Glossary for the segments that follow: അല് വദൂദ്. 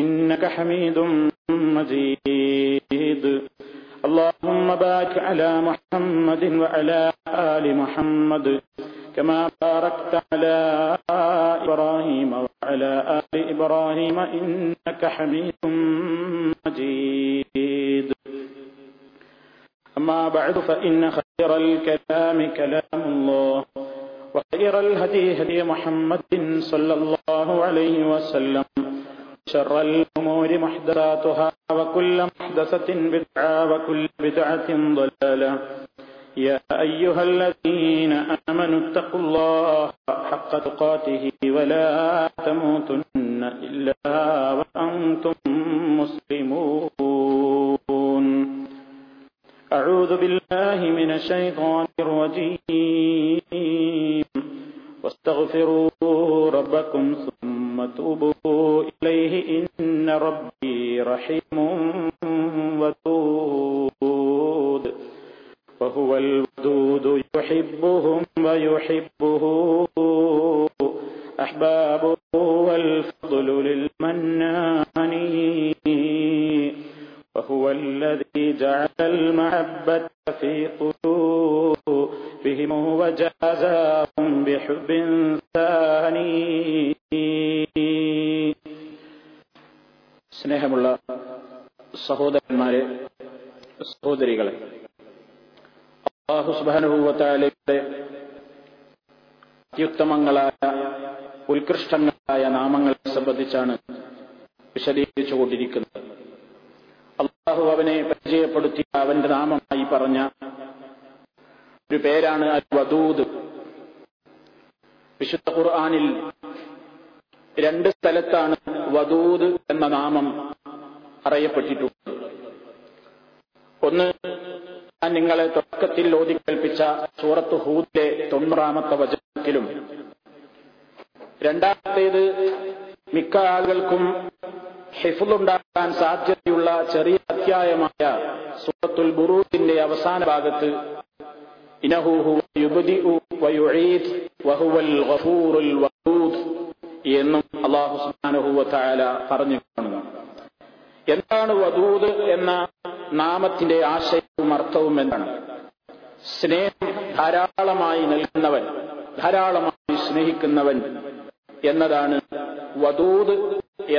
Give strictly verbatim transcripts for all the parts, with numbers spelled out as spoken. إنك حميد مجيد اللهم بارك على محمد وعلى آل محمد كما باركت على إبراهيم وعلى آل إبراهيم إنك حميد مجيد أما بعد فإن خير الكلام كلام الله وخير الهدي هدي محمد صلى الله عليه وسلم شر الأمور محدثاتها وكل محدثة بدعة وكل بدعة ضلالة يا أيها الذين آمنوا اتقوا الله حق تقاته ولا تموتن إلا وأنتم مسلمون أعوذ بالله من الشيطان الرجيم واستغفروا ربكم ثم توبوا إليه إن ربي رحيم ودود وهو الودود يحبهم ويحبه أحبابه والفضل للمنان وهو الذي جعل المحبة في قلوبهم وجازاهم بحب ثاني സ്നേഹമുള്ള സഹോദരന്മാരെ, സഹോദരികളെ, അല്ലാഹു സുബ്ഹാനഹു വ തആലയുടെ അത്യുത്തമങ്ങളായ ഉത്കൃഷ്ടങ്ങളായ നാമങ്ങളെ സംബന്ധിച്ചാണ് വിശദീകരിച്ചുകൊണ്ടിരിക്കുന്നത്. അല്ലാഹു അവനെ പരിചയപ്പെടുത്തിയ അവന്റെ നാമമായി പറഞ്ഞ ഒരു പേരാണ് അൽ വദൂദ്. വിശുദ്ധ ഖുർആനിൽ രണ്ട് സ്ഥലത്താണ് വദൂദ് എന്ന നാമം അറിയപ്പെട്ടിട്ടുണ്ട്. ഒന്ന്, ഞാൻ നിങ്ങളെ തുടക്കത്തിൽ ഓതി കേൾപ്പിച്ച സൂറത്ത് ഹൂദിലെ തൊണ്ണൂറാമത്തെ വചനത്തിലും, രണ്ടാമത്തേത് മിക്ക ആളുകൾക്കും ഹിഫ്ലുണ്ടാകാൻ സാധ്യതയുള്ള ചെറിയ അധ്യായമായ സൂറത്തുൽ ബുറൂജിന്റെ അവസാന ഭാഗത്ത് ഇനഹു ഹുവ യുബ്ദിഉ വയുഈദ് വഹുവൽ ഗഫൂറുൽ വദൂദ് എന്നും അല്ലാഹു സുബ്ഹാനഹു വ തആല പറഞ്ഞു കാണുന്നു. എന്താണ് വദൂദ് എന്ന നാമത്തിന്റെ ആശയവും അർത്ഥവും എന്താണ്? സ്നേഹം ധാരാളമായി നൽകുന്നവൻ, ധാരാളമായി സ്നേഹിക്കുന്നവൻ എന്നതാണ് വദൂദ്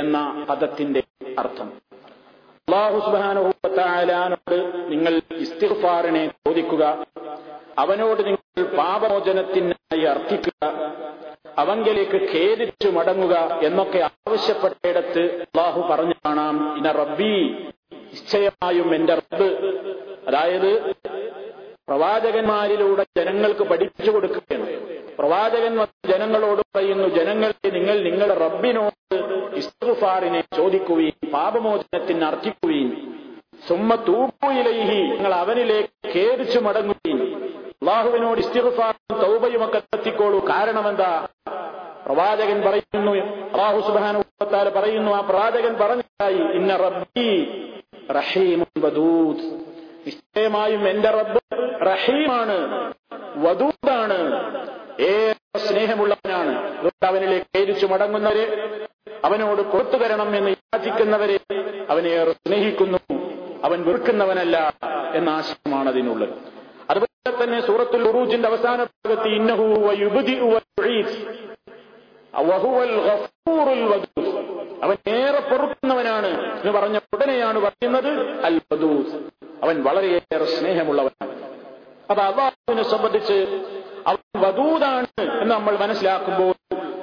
എന്ന പദത്തിന്റെ അർത്ഥം. അല്ലാഹു സുബ്ഹാനഹു വ തആലയോട് നിങ്ങൾ ഇസ്തിഗ്ഫാറിനെ ചോദിക്കുക, അവനോട് നിങ്ങൾ പാപമോചനത്തിനായി അർത്ഥിക്കുക, അവങ്കലേക്ക് ഖേദിച്ചു മടങ്ങുക എന്നൊക്കെ ആവശ്യപ്പെട്ടയിടത്ത് അല്ലാഹു പറഞ്ഞു കാണാം, ഇന റബ്ബി, നിശ്ചയമായും എന്റെ റബ്ബ്, അതായത് പ്രവാചകന്മാരിലൂടെ ജനങ്ങൾക്ക് പഠിപ്പിച്ചു കൊടുക്കുകയാണ്. പ്രവാചകൻ ജനങ്ങളോട് പറയുന്നു, ജനങ്ങളെ, നിങ്ങൾ നിങ്ങളുടെ റബ്ബിനോട് ഇസ്തിഗ്ഫാറിനെ ചോദിക്കുകയും പാപമോചനത്തിന് അർത്ഥിക്കുകയും സുമ്മ തൂബൂ ഇലൈഹി, നിങ്ങൾ അവനിലേക്ക് ഖേദിച്ചു മടങ്ങുകയും അല്ലാഹുവിനോട് ഇസ്തിഗ്ഫാറും തൗബയുമൊക്കെ നടത്തിക്കോളൂ. കാരണം എന്താ? പ്രവാചകൻ പറയുന്നു, അല്ലാഹു സുബ്ഹാനഹു വ തആല പറയുന്നു, ആ പ്രവാചകൻ പറഞ്ഞതായി, ഇന്ന റബ്ബി റഹീമുൻ വദൂദ്, നിശ്ചയമായും എന്റെ റബ്ബ് റഹീമാണ്, വദൂദാണ്, ഏറെ സ്നേഹമുള്ളവനാണ്. അവനിലേക്ക് ഖേദിച്ചു മടങ്ങുന്നവരെ, അവനോട് കൊടുത്തു തരണം എന്ന് യാചിക്കുന്നവരെ അവനേറെ സ്നേഹിക്കുന്നു, അവൻ വെറുക്കുന്നവനല്ല എന്ന ആശയമാണ് അതിനുള്ളത്. അതുപോലെ തന്നെ സൂറത്തുൽ ബുറൂജിന്റെ അവസാന ഭാഗത്ത് ഇന്നഹു വയുബ്ദിഉ വയുഈദ് വഹുവൽ ഗഫൂറുൽ വദൂദ്, അവൻ ഏറെ പൊറുക്കുന്നവനാണ് എന്ന് പറഞ്ഞ ഉടനെയാണ് പറയുന്നത് അൽ വദൂദ്, അവൻ വളരെയേറെ സ്നേഹമുള്ളവനാണ്. അത് അല്ലാഹുവിനെ സംബന്ധിച്ച് അവൻ വദൂദാണ് എന്ന് നമ്മൾ മനസ്സിലാക്കുമ്പോൾ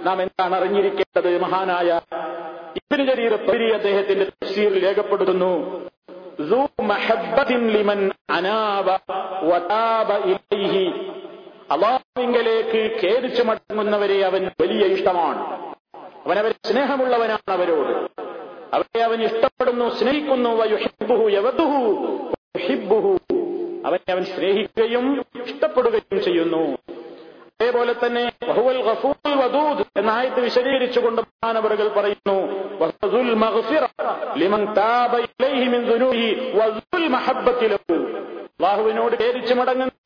നാം എന്താണ് അറിഞ്ഞിരിക്കേണ്ടത്? മഹാനായ ഇബ്നു ജരീർ തബ്രി അദ്ദേഹത്തിന്റെ തഫ്സീറിൽ രേഖപ്പെടുത്തുന്നു, അല്ലാഹുവിങ്കലേക്ക് ഖേദിച്ചു മടങ്ങുന്നവരെ അവൻ വലിയ ഇഷ്ടമാണ്, അവനവരെ സ്നേഹമുള്ളവനാണ്, അവരോട് അവരെ അവൻ ഇഷ്ടപ്പെടുന്നു, സ്നേഹിക്കുന്നു. അവനെ അവൻ സ്നേഹിക്കുകയും ഇഷ്ടപ്പെടുകയും ചെയ്യുന്നു. അതേപോലെ തന്നെ വഹുവൽ ഗഫൂറുൽ വദൂദ് എന്ന ആയത്ത് വിശദീകരിച്ചുകൊണ്ട് മഹാനവറുകൾ പറയുന്നു, വഹുവൽ മഗ്ഫിറ ലിമൻ താബ ഇലൈഹി മിൻ ദുനൂഹി വൽ മഹബ്ബത്തി ലഹു. അല്ലാഹുവിനോട് ഖേദിച്ചു മടങ്ങുന്ന,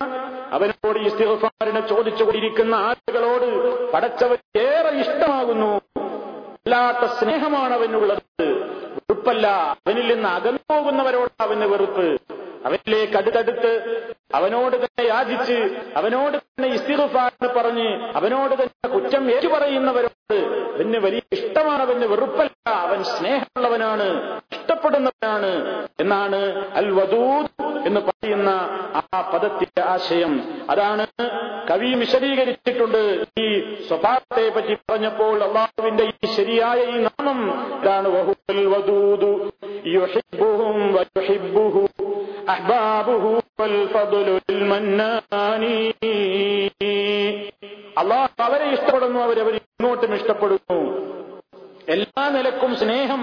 അവനോട് ഇസ്തിഗ്ഫാറിനെ ചോദിച്ചുകൊണ്ടിരിക്കുന്ന ആളുകളോട് പടച്ചവൻ ഏറെ ഇഷ്ടമാകുന്നു. വല്ലാത്ത സ്നേഹമാണ് അവനുള്ളത്, വെറുപ്പല്ല. അവനിൽ നിന്ന് അകന്നു പോകുന്നവരോട് അവന് വെറുപ്പ്, അവനിലേക്ക് അടുത്തടുത്ത് അവനോട് തന്നെ യാചിച്ച് അവനോട് തന്നെ ഇസ്തിഗ്ഫാർ പറഞ്ഞ് അവനോട് തന്നെ കുറ്റം ഏറ്റു പറയുന്നവരോട് അവന് വലിയ ഇഷ്ടമാണ്, അവന് വെറുപ്പല്ല. അവൻ സ്നേഹമുള്ളവനാണ്, ഇഷ്ടപ്പെടുന്നവനാണ് എന്നാണ് അൽ വദൂദ് എന്ന് പറയുന്ന ആ പദത്തിന്റെ ആശയം. അതാണ് കവി വിശദീകരിച്ചിട്ടുണ്ട്. ഈ സ്വഭാവത്തെ പറ്റി പറഞ്ഞപ്പോൾ അല്ലാഹുവിന്റെ ഈ ശരിയായ ഈ നാമം ഇതാണ്, വഹുൽ വദൂദ് യുഹിബ്ബുഹും വയുഹിബ്ബുഹു അഹ്ബാബുഹു വൽ ഫദ്ലുൽ മന്നാനി. അല്ലാഹു അവരെ ഇഷ്ടപ്പെടുന്നു, അവരവർ ഇങ്ങോട്ടും ഇഷ്ടപ്പെടുന്നു. എല്ലാ നിലക്കും സ്നേഹം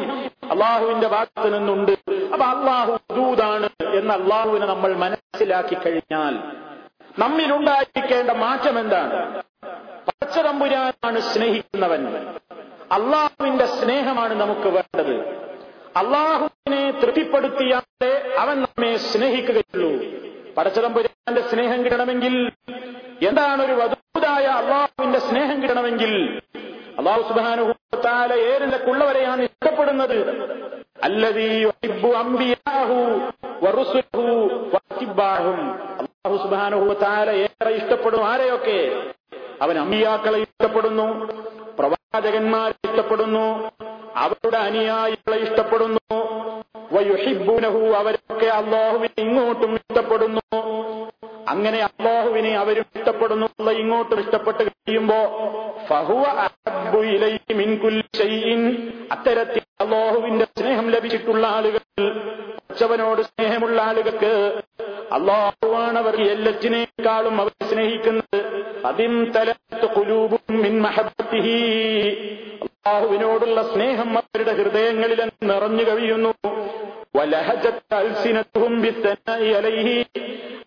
അള്ളാഹുവിന്റെ ഭാഗത്ത് നിന്നുണ്ട്. അപ്പൊ അള്ളാഹു വദൂദാണ് എന്ന അള്ളാഹുവിനെ നമ്മൾ മനസ്സിലാക്കി കഴിഞ്ഞാൽ നമ്മിലുണ്ടായിരിക്കേണ്ട മാറ്റം എന്താണ്? പടച്ചതമ്പുരാനാണ് സ്നേഹിക്കുന്നവൻ, അള്ളാഹുവിന്റെ സ്നേഹമാണ് നമുക്ക് വേണ്ടത്. അള്ളാഹുവിനെ തൃപ്തിപ്പെടുത്തിയാലേ അവൻ നമ്മെ സ്നേഹിക്കുകയുള്ളൂ. പടച്ചതമ്പുരാന്റെ സ്നേഹം കിട്ടണമെങ്കിൽ എന്താണ്? ഒരു വദൂദായ അള്ളാഹുവിന്റെ സ്നേഹം കിട്ടണമെങ്കിൽ അല്ലാഹു സുബ്ഹാനഹു വ തആല ഏറിലക്കുള്ളവരെയാണ് ഇഷ്ടപ്പെടുന്നത്. അല്ലദീ യുഹിബ്ബു അംബിയാഹു വറുസുലുഹു വഅത്ബാഹും. അല്ലാഹു സുബ്ഹാനഹു വ തആല ഏറെ ഇഷ്ടപ്പെടുന്നു ആരെയൊക്കെ? അവൻ അംബിയാക്കളെ ഇഷ്ടപ്പെടുന്നു, പ്രവാചകന്മാരെ ഇഷ്ടപ്പെടുന്നു, അവരുടെ അനുയായികളെ ഇഷ്ടപ്പെടുന്നു. വയുഹിബ്ബുനഹു, അവരൊക്കെ അല്ലാഹുവിനെ ഇങ്ങോട്ടും ഇഷ്ടപ്പെടുന്നു. അങ്ങനെ അല്ലാഹുവിനെ അവരും ഇഷ്ടപ്പെടുന്നു. ഇങ്ങോട്ടും ഇഷ്ടപ്പെട്ട് കഴിയുമ്പോ ഫഹുവ അഹബ്ബു ഇലൈഹി മിൻ കുല്ലി ശൈഇൻ, അത്തരത്തിൽ അല്ലാഹുവിന്റെ സ്നേഹം ലഭിച്ചിട്ടുള്ള ആളുകൾ, അവനോട് സ്നേഹമുള്ള ആളുകൾക്ക് അല്ലാഹുവാണ് അവർ എല്ലാറ്റിനേക്കാളും അവർ സ്നേഹിക്കുന്നത്. അതിം തലഅത് ഖുലൂബും മിൻ മഹബ്ബതിഹി, അല്ലാഹുവിനോടുള്ള സ്നേഹം അവരുടെ ഹൃദയങ്ങളിൽ നിറഞ്ഞു കവിയുന്നു. വലഹജത് അൽസിനതുഹും ബിത്തനാഇ അലൈഹി,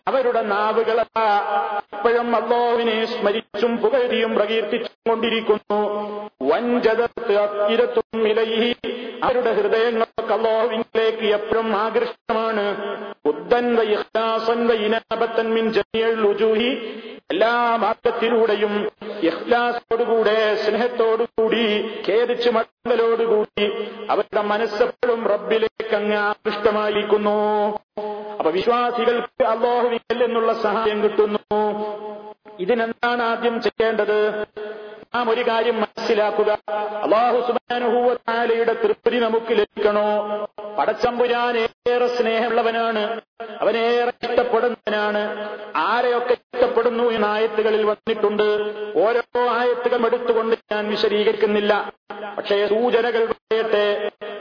അവരുടെ നാവുകൾ അപ്പോഴും അല്ലാഹുവിനെ സ്മരിച്ചും പുകഴ്ത്തിയും പ്രകീർത്തിച്ചും കൊണ്ടിരിക്കുന്നു. വൻജദത്ത് അഫ്ഇറതും ഇലൈഹി, അവരുടെ ഹൃദയങ്ങളൊക്കെ അല്ലാഹുവിലേക്ക് എപ്പോഴും ആകർഷണമാണ്. ഉദ്ദൻ വ ഇഖ്ലാസൻ വ ഇനാബതൻ മിൻ ജമീഇൽ വുജൂഹി, എല്ലാ മാർഗത്തിലൂടെയും ഇഖ്ലാസോടുകൂടെ സ്നേഹത്തോടുകൂടി ഖേദിച്ചു മടങ്ങലോടുകൂടി അവരുടെ മനസ്സെപ്പോഴും റബ്ബിലേക്ക് അങ്ങ് ആകൃഷ്ടമായിരിക്കുന്നു. അപ്പൊ വിശ്വാസികൾക്ക് അല്ലാഹുവിൽ നിന്നുള്ള സഹായം കിട്ടുന്നു. ഇതിനെന്താണ് ആദ്യം ചെയ്യേണ്ടത്? നാം ഒരു കാര്യം മനസ്സിലാക്കുക, അല്ലാഹു സുബ്ഹാനഹു വ തആലയുടെ തൃപ്തി നമുക്ക് ലഭിക്കണോ? പടച്ചമ്പുരാൻ ഏറെ സ്നേഹമുള്ളവനാണ്, അവനേറെ ഇഷ്ടപ്പെടുന്നവനാണ്. ആരെയൊക്കെ ഇഷ്ടപ്പെടുന്നു എന്ന ആയത്തുകളിൽ വന്നിട്ടുണ്ട്. ഓരോ ആയത്തുകൾ എടുത്തുകൊണ്ട് ഞാൻ വിശദീകരിക്കുന്നില്ല, പക്ഷേ സൂചനകൾ പറയട്ടെ.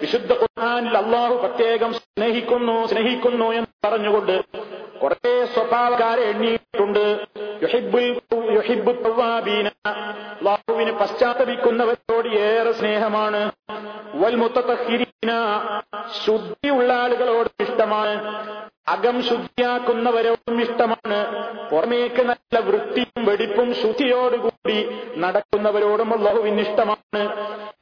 വിശുദ്ധ ഖുർആനിൽ അല്ലാഹു പ്രത്യേകം സ്നേഹിക്കുന്നു സ്നേഹിക്കുന്നു എന്ന് പറഞ്ഞുകൊണ്ട് കുറെ സ്വഭാവക്കാരെ എണ്ണിയിട്ടുണ്ട്. അല്ലാഹുവിന് പശ്ചാത്തപിക്കുന്നവരോട് ഏറെ സ്നേഹമാണ്. വൽ മുതതഹിരീന, ശുദ്ധിയുള്ള ആളുകളോട് ഇഷ്ടമാണ്. അകം ശുദ്ധിയാക്കുന്നവരോടും ഇഷ്ടമാണ്. പുറമേക്ക് നല്ല വൃത്തിയും വെടിപ്പും ശുദ്ധിയോടുകൂടി നടക്കുന്നവരോടും അല്ലാഹുവിന് ഇഷ്ടമാണ്.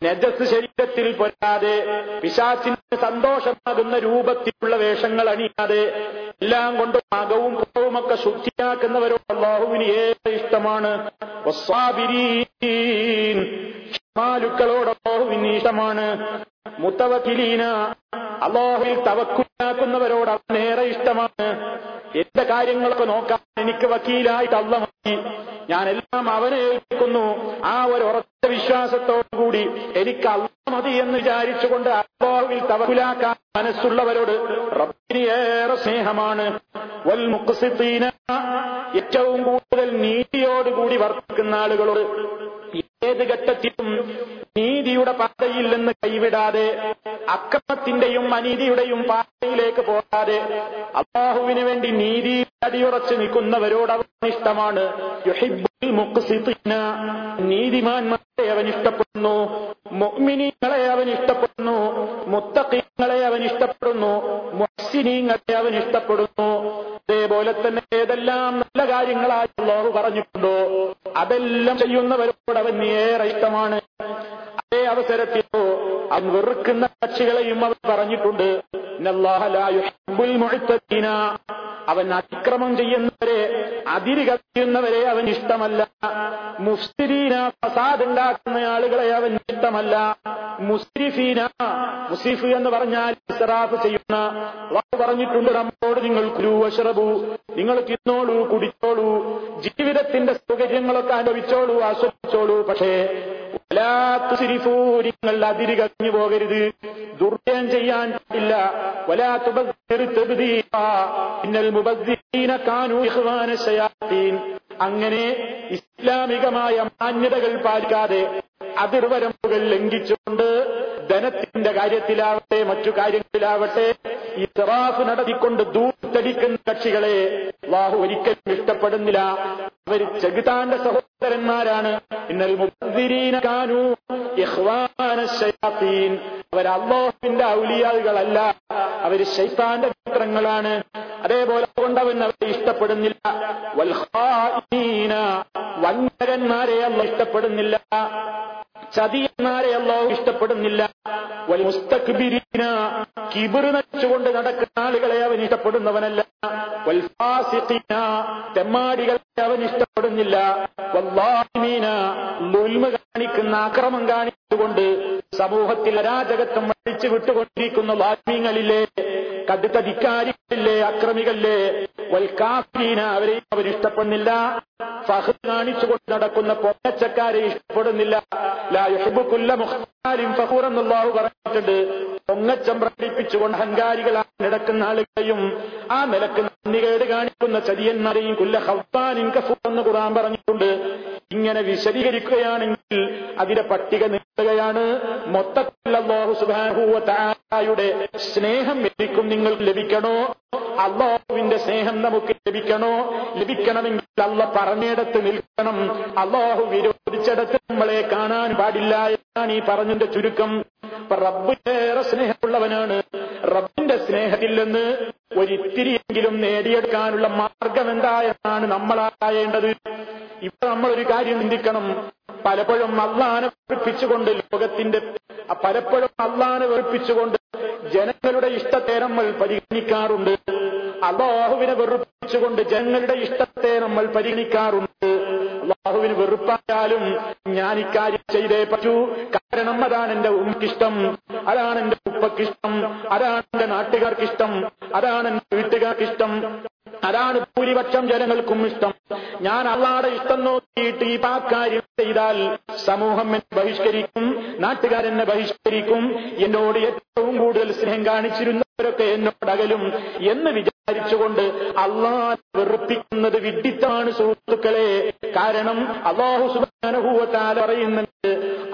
നജസ് ശരീരത്തിൽ പൊരാതെ, പിശാചിന് സന്തോഷമാകുന്ന രൂപത്തിലുള്ള വേഷങ്ങൾ അണിയാതെ, എല്ലാം കൊണ്ടും അകവും പുറവുമൊക്കെ ശുദ്ധിയാക്കുന്നവരോട് അല്ലാഹുവിന് ഏറെ ഇഷ്ടമാണ്. ോട് അല്ലാഹുവിന് ഇഷ്ടമാണ്. മുത്തവക്കിലീന, അല്ലാഹുവിൽ തവക്കുലാക്കുന്നവരോട് അവനേറെ ഇഷ്ടമാണ്. എന്റെ കാര്യങ്ങളൊക്കെ നോക്കാൻ എനിക്ക് വക്കീലായിട്ട് അല്ലാഹു മതി, ഞാനെല്ലാം അവനെ ഏൽപ്പിക്കുന്നു. ആ ഒരു ഉറച്ച വിശ്വാസത്തോടുകൂടി എനിക്ക് അല്ലാഹു മതി എന്ന് വിചാരിച്ചുകൊണ്ട് അല്ലാഹുവിൽ തവക്കുലാക്കാൻ മനസ്സുള്ളവരോട് റബ്ബിന് ഏറെ സ്നേഹമാണ്. വൽ മുഖ്സിതീന, ഏറ്റവും കൂടുതൽ നീതിയോടുകൂടി വർത്തിക്കുന്ന ആളുകളോട് ഏത് ഘട്ടത്തിലും നീതിയുടെ പാതയിൽ നിന്ന് കൈവിടാതെ, അക്രമത്തിന്റെയും അനീതിയുടെയും പാതയിലേക്ക് പോകാതെ അല്ലാഹുവിന് വേണ്ടി നീതി അടിയുറച്ച് നിൽക്കുന്നവരോട് അവൻ ഇഷ്ടമാണ്. യുഹിബ്ബുൽ മുഖ്സിതീന, നീതിമാന്മാരെ അവൻ ഇഷ്ടപ്പെടുന്നു, മുഅ്മിനീങ്ങളെ അവൻ ഇഷ്ടപ്പെടുന്നു, മുത്തഖീങ്ങളെ അവൻ ഇഷ്ടപ്പെടുന്നു, മുഹ്സിനീങ്ങളെ അവൻ ഇഷ്ടപ്പെടുന്നു. അതേപോലെ തന്നെ ഏതെല്ലാം നല്ല കാര്യങ്ങളായി അല്ലാഹു പറഞ്ഞിട്ടുണ്ടോ അതെല്ലാം ചെയ്യുന്നവരോട് അവൻ ഏറെ ഇഷ്ടമാണ്. അതേ അവസരത്തിലോ അവൻ വെറുക്കുന്ന കക്ഷികളെയും അവൻ പറഞ്ഞിട്ടുണ്ട്. ഇന്നല്ലാഹ ലാ യുഹിബ്ബുൽ മുഅ്തദീന, അവൻ അതിക്രമം ചെയ്യുന്നവരെ, അതിര് കത്തിയുന്നവരെ അവൻ ഇഷ്ടമല്ല. മുഫ്സിരീന, ഫസാദ് ഉണ്ടാക്കുന്ന ആളുകളെ അവൻ ഇഷ്ടമല്ല. മുസ്രിഫീന, മുസ്രിഫ് എന്ന് പറഞ്ഞാൽ ഇസ്റാഫ് ചെയ്യുന്ന, അല്ലാഹു പറഞ്ഞിട്ടുണ്ട് നമ്മോട് നിങ്ങൾ കുലൂ വശ്റബൂ, നിങ്ങൾ തിന്നോളൂ കുടിച്ചോളൂ, ജീവിതത്തിന്റെ സൗകര്യങ്ങളൊക്കെ അനുഭവിച്ചോളൂ ആസ്വദിച്ചോളൂ, പക്ഷേ നിങ്ങൾ അതിര് കഞ്ഞു പോകരുത്, ദുർജയം ചെയ്യാൻ പാടില്ല. അങ്ങനെ ഇസ്ലാമികമായ മാന്യതകൾ പാലിക്കാതെ അതിർവരമ്പുകൾ ലംഘിച്ചുകൊണ്ട് ധനത്തിന്റെ കാര്യത്തിലാവട്ടെ മറ്റു കാര്യങ്ങളിലാവട്ടെ ഇസ്റാഫ് നടത്തിക്കൊണ്ട് ദൂർത്തടിക്കുന്ന കക്ഷികളെ അല്ലാഹു ഒരിക്കലും ഇഷ്ടപ്പെടുന്നില്ല. അവർ ചെകുത്താന്റെ സഹോദരന്മാരാണ്. ഇന്നൽ മുബദ്ദിരീന കാനൂ ഇഖ്വാന ശയാത്തീൻ, അവർ അല്ലാഹുവിന്റെ ഔലിയാകളല്ല, അവർ ശൈത്താന്റെ പുത്രങ്ങളാണ്. അതേപോലെ അതുകൊണ്ട് അവൻ അവരെ ഇഷ്ടപ്പെടുന്നില്ല. വൽ ഖായിന, വഞ്ചകന്മാരെ അല്ലാഹു ഇഷ്ടപ്പെടുന്നില്ല, ചതിയന്മാരെ അല്ലാഹു ഇഷ്ടപ്പെടുന്നില്ല. വൽ മുസ്തക്ബിരീന, കിബർ നടിച്ചുകൊണ്ട് നടക്കുന്ന ആളുകളെ അവൻ ഇഷ്ടപ്പെടുന്നവനല്ല. വൽ ഫാസിഖീന, തെമ്മാടികളെ അവൻ ഇഷ്ടപ്പെടുന്നില്ല. വൽ ളാമിന, ദുൽമ കാണിക്കുന്ന, അക്രമം കാണിച്ചുകൊണ്ട് സമൂഹത്തിൽ അരാജകത്വം വഴിച്ചു വിട്ടുകൊണ്ടിരിക്കുന്ന ളാമിങ്ങളിലെ, കടുത്ത ധിക്കാരികളിലെ, അക്രമികളിലെ. വൽ കാഫിരീന, അവരെയും അവൻ ഇഷ്ടപ്പെടുന്നില്ല. ഫഹ്ർ കാണിച്ചുകൊണ്ട് നടക്കുന്ന പൊങ്ങച്ചക്കാരെ ഇഷ്ടപ്പെടുന്നില്ല. ലാ യുഹിബ്ബുകുല്ല മുഖ്താലിൻ ഫഖൂർ എന്നല്ലാഹു പറഞ്ഞിട്ടുണ്ട്. പൊങ്ങച്ചം പ്രകടിപ്പിച്ചുകൊണ്ട് അഹങ്കാരികളായി നടക്കുന്ന ആളുകളെയും ആ നിലക്ക് നന്ദികേട് കാണിക്കുന്ന ചതിയന്മാരെയും കുല്ല ഖവ്വാനിൻ കഫൂർ എന്ന് ഖുർആൻ പറഞ്ഞിട്ടുണ്ട്. ഇങ്ങനെ വിശദീകരിക്കുകയാണെങ്കിൽ അതിന്റെ പട്ടിക നീട്ടുകയാണ്. മൊത്തത്തിൽ അല്ലാഹു സുബ്ഹാനഹു വ തആലയുടെ സ്നേഹം എനിക്കും നിങ്ങൾക്ക് ലഭിക്കണോ? അല്ലാഹുവിന്റെ സ്നേഹം നമുക്ക് ലഭിക്കണോ? ലഭിക്കണമെങ്കിൽ അല്ലാഹു പറഞ്ഞിടത്ത് നിൽക്കണം, അല്ലാഹു വിരോധിച്ചിടത്ത് നമ്മളെ കാണാൻ പാടില്ല എന്നാണ് ഈ പറഞ്ഞതിന്റെ ചുരുക്കം. റബ്ബിലേറെ സ്നേഹമുള്ളവനാണ്. റബ്ബിന്റെ സ്നേഹത്തിൽ നിന്ന് ഒരിത്തിരിയെങ്കിലും നേടിയെടുക്കാനുള്ള മാർഗം എന്തായെന്നാണ് നമ്മളായേണ്ടത്. ഇവിടെ നമ്മളൊരു കാര്യം ചിന്തിക്കണം. പലപ്പോഴും അല്ലാഹുവിനെ വെറുപ്പിച്ചുകൊണ്ട് ലോകത്തിന്റെ പലപ്പോഴും അല്ലാഹുവിനെ വെറുപ്പിച്ചുകൊണ്ട് ജനങ്ങളുടെ ഇഷ്ടത്തെ നമ്മൾ പരിഗണിക്കാറുണ്ട്. അല്ലാഹുവിനെ വെറുപ്പിച്ചുകൊണ്ട് ജനങ്ങളുടെ ഇഷ്ടത്തെ നമ്മൾ പരിഗണിക്കാറുണ്ട്. അല്ലാഹുവിന് വെറുപ്പായാലും ഞാൻ ഇക്കാര്യം ചെയ്തേ പറ്റൂ, കാരണം അതാണ് എന്റെ ഉമ്മക്കിഷ്ടം, അതാണ് എന്റെ ഉപ്പക്കിഷ്ടം, അതാണ് എന്റെ നാട്ടുകാർക്കിഷ്ടം, അതാണ് എന്റെ വീട്ടുകാർക്കിഷ്ടം, അതാണ് ഭൂരിപക്ഷം ജനങ്ങൾക്കും ഇഷ്ടം. ഞാൻ അള്ളാടെ ഇഷ്ടം നോക്കിയിട്ട് ഈ പാക്കാര്യം ചെയ്താൽ സമൂഹം എന്നെ ബഹിഷ്കരിക്കും, നാട്ടുകാരെന്നെ ബഹിഷ്കരിക്കും, എന്നോട് ഏറ്റവും കൂടുതൽ സ്നേഹം കാണിച്ചിരുന്നവരൊക്കെ എന്നോടകലും എന്ന് വിചാരിച്ചുകൊണ്ട് അള്ളാഹ് വെറുപ്പിക്കുന്നത് വിഡിത്തമാണ് സുഹൃത്തുക്കളെ. കാരണം അല്ലാഹു സുബ്ഹാനഹു വ തആല പറയുന്നുണ്ട്,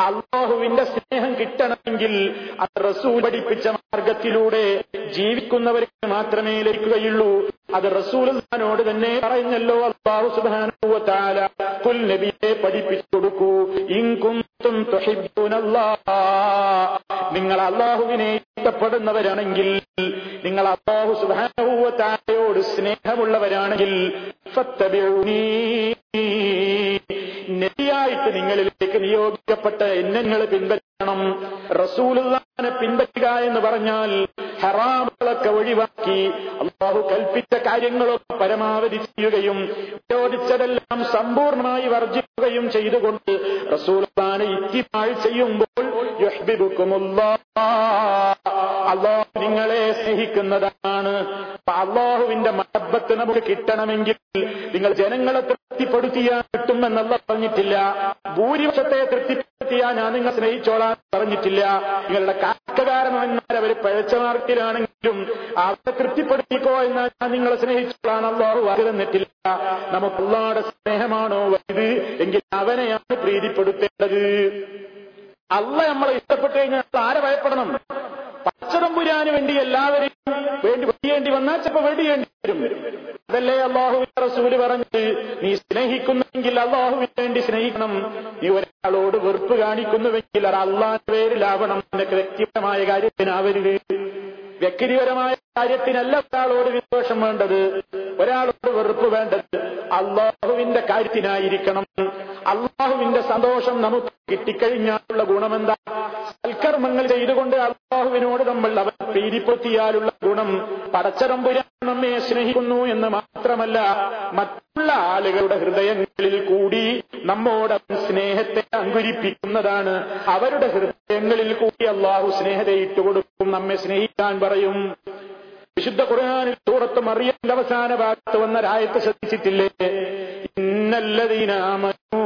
അല്ലാഹുവിന്റെ സ്നേഹം കിട്ടണമെങ്കിൽ അത് റസൂൽ പഠിപ്പിച്ച മാർഗത്തിലൂടെ ജീവിക്കുന്നവർക്ക് മാത്രമേ ലഭിക്കുകയുള്ളൂ. അത് റസൂലുള്ളാഹിനോട് തന്നെ പറയുന്നല്ലോ അല്ലാഹു സുബ്ഹാനഹു വ തആല, ഖുൽ നബിയെ പഠിപ്പിച്ചു കൊടുക്കൂ, ഇൻ കുൻതും തുഹിബ്ബൂനല്ലാഹ, നിങ്ങൾ അല്ലാഹുവിനെ ഇഷ്ടപ്പെടുന്നവരാണെങ്കിൽ, നിങ്ങൾ അല്ലാഹു സുബ്ഹാനഹു വ തആലയോട് സ്നേഹമുള്ളവരാണെങ്കിൽ ഫത്തബിഊനീ, നബിയായിട്ട് നിങ്ങളിലേക്ക് നിയോഗിക്കപ്പെട്ട എന്നെ നിങ്ങൾ പിൻപറ്റണം. റസൂലുള്ളാഹിനെ പിൻപറ്റുക എന്ന് പറഞ്ഞാൽ ഹറാമുകളൊക്കെ ഒഴിവാക്കി അല്ലാഹു കൽപ്പിച്ച കാര്യങ്ങളൊക്കെ പരമാവധി ചെയ്യുകയും വിരോധിച്ചതെല്ലാം സമ്പൂർണമായി വർജിക്കുകയും ചെയ്തുകൊണ്ട് റസൂലുള്ളാഹിനെ ഇത്തിബാ ചെയ്യുമ്പോൾ അല്ലാഹു നിങ്ങളെ സ്നേഹിക്കുന്നതാണ്. അല്ലാഹുവിന്റെ മഹബ്ബത്ത് നമുക്ക് കിട്ടണമെങ്കിൽ നിങ്ങൾ ജനങ്ങളെ തൃപ്തിപ്പെടുത്തിയാൽ കിട്ടുമെന്നല്ല പറഞ്ഞിട്ടില്ല. ഭൂരിപക്ഷത്തെ തൃപ്തിപ്പെടുത്തിയാനാ നിങ്ങൾ സ്നേഹിച്ചോളാൻ പറഞ്ഞിട്ടില്ല. നിങ്ങളുടെ കാരണവന്മാർ അവർ പഴച്ച മാർക്കിലാണെങ്കിലും അവരെ തൃപ്തിപ്പെടുത്തിക്കോ എന്നാൽ ഞാൻ നിങ്ങളെ സ്നേഹിച്ചോളാൻ അല്ലാഹു വാഗ്ദാനിട്ടില്ല. നമുക്കുള്ളവരുടെ സ്നേഹമാണോ വലുത് എങ്കിൽ അവനെയാണ് പ്രീതിപ്പെടുത്തേണ്ടത്. അല്ലാഹ് നമ്മളെ ഇഷ്ടപ്പെട്ടു കഴിഞ്ഞാൽ ആരെ ഭയപ്പെടണം? പച്ചതമ്പുരാന് വേണ്ടി എല്ലാവരും വേണ്ടി വെടിയേണ്ടി വന്നാൽ ചിലപ്പോൾ വെടിയേണ്ടി വരും. അതല്ലേ അല്ലാഹുവിന്റെ റസൂല് പറഞ്ഞത്, നീ സ്നേഹിക്കുന്നുവെങ്കിൽ അല്ലാഹുവിന് വേണ്ടി സ്നേഹിക്കണം, നീ ഒരാളോട് വെറുപ്പ് കാണിക്കുന്നുവെങ്കിൽ അത് അല്ലാഹുവിന്റെ പേരിലാവണം. എന്നൊക്കെ വ്യക്തിപരമായ കാര്യത്തിനാവരുത്. വ്യക്തിപരമായ കാര്യത്തിനല്ല ഒരാളോട് വിദ്വേഷം വേണ്ടത്, ഒരാളോട് വെറുപ്പ് വേണ്ടത്. അല്ലാഹുവിന്റെ കാര്യത്തിനായിരിക്കണം. അല്ലാഹുവിന്റെ സന്തോഷം നമുക്ക് കിട്ടിക്കഴിഞ്ഞാലുള്ള ഗുണമെന്താ? സൽക്കർമ്മങ്ങൾ ചെയ്തുകൊണ്ട് അല്ലാഹുവിനോട് നമ്മൾ അവൻ പ്രീതിപ്പെടുത്തിയാലുള്ള ഗുണം. പടച്ചതമ്പുരാൻ നമ്മെ സ്നേഹിക്കുന്നു എന്ന് മാത്രമല്ല, മറ്റുള്ള ആളുകളുടെ ഹൃദയങ്ങളിൽ കൂടി നമ്മോട് അവൻ സ്നേഹത്തെ അങ്കുരിപ്പിക്കുന്നതാണ്. അവരുടെ ഹൃദയങ്ങളിൽ കൂടി അല്ലാഹു സ്നേഹത്തെ ഇട്ടുകൊടുക്കും, നമ്മെ സ്നേഹിക്കാൻ പറയും. വിശുദ്ധ ഖുർആനിൽ സൂറത്ത് മറിയമിന്റെ അവസാന ഭാഗത്ത് വന്ന ആയത്ത് ശ്രദ്ധിച്ചിട്ടില്ലേ? ഇന്നല്ലദീന ആമനൂ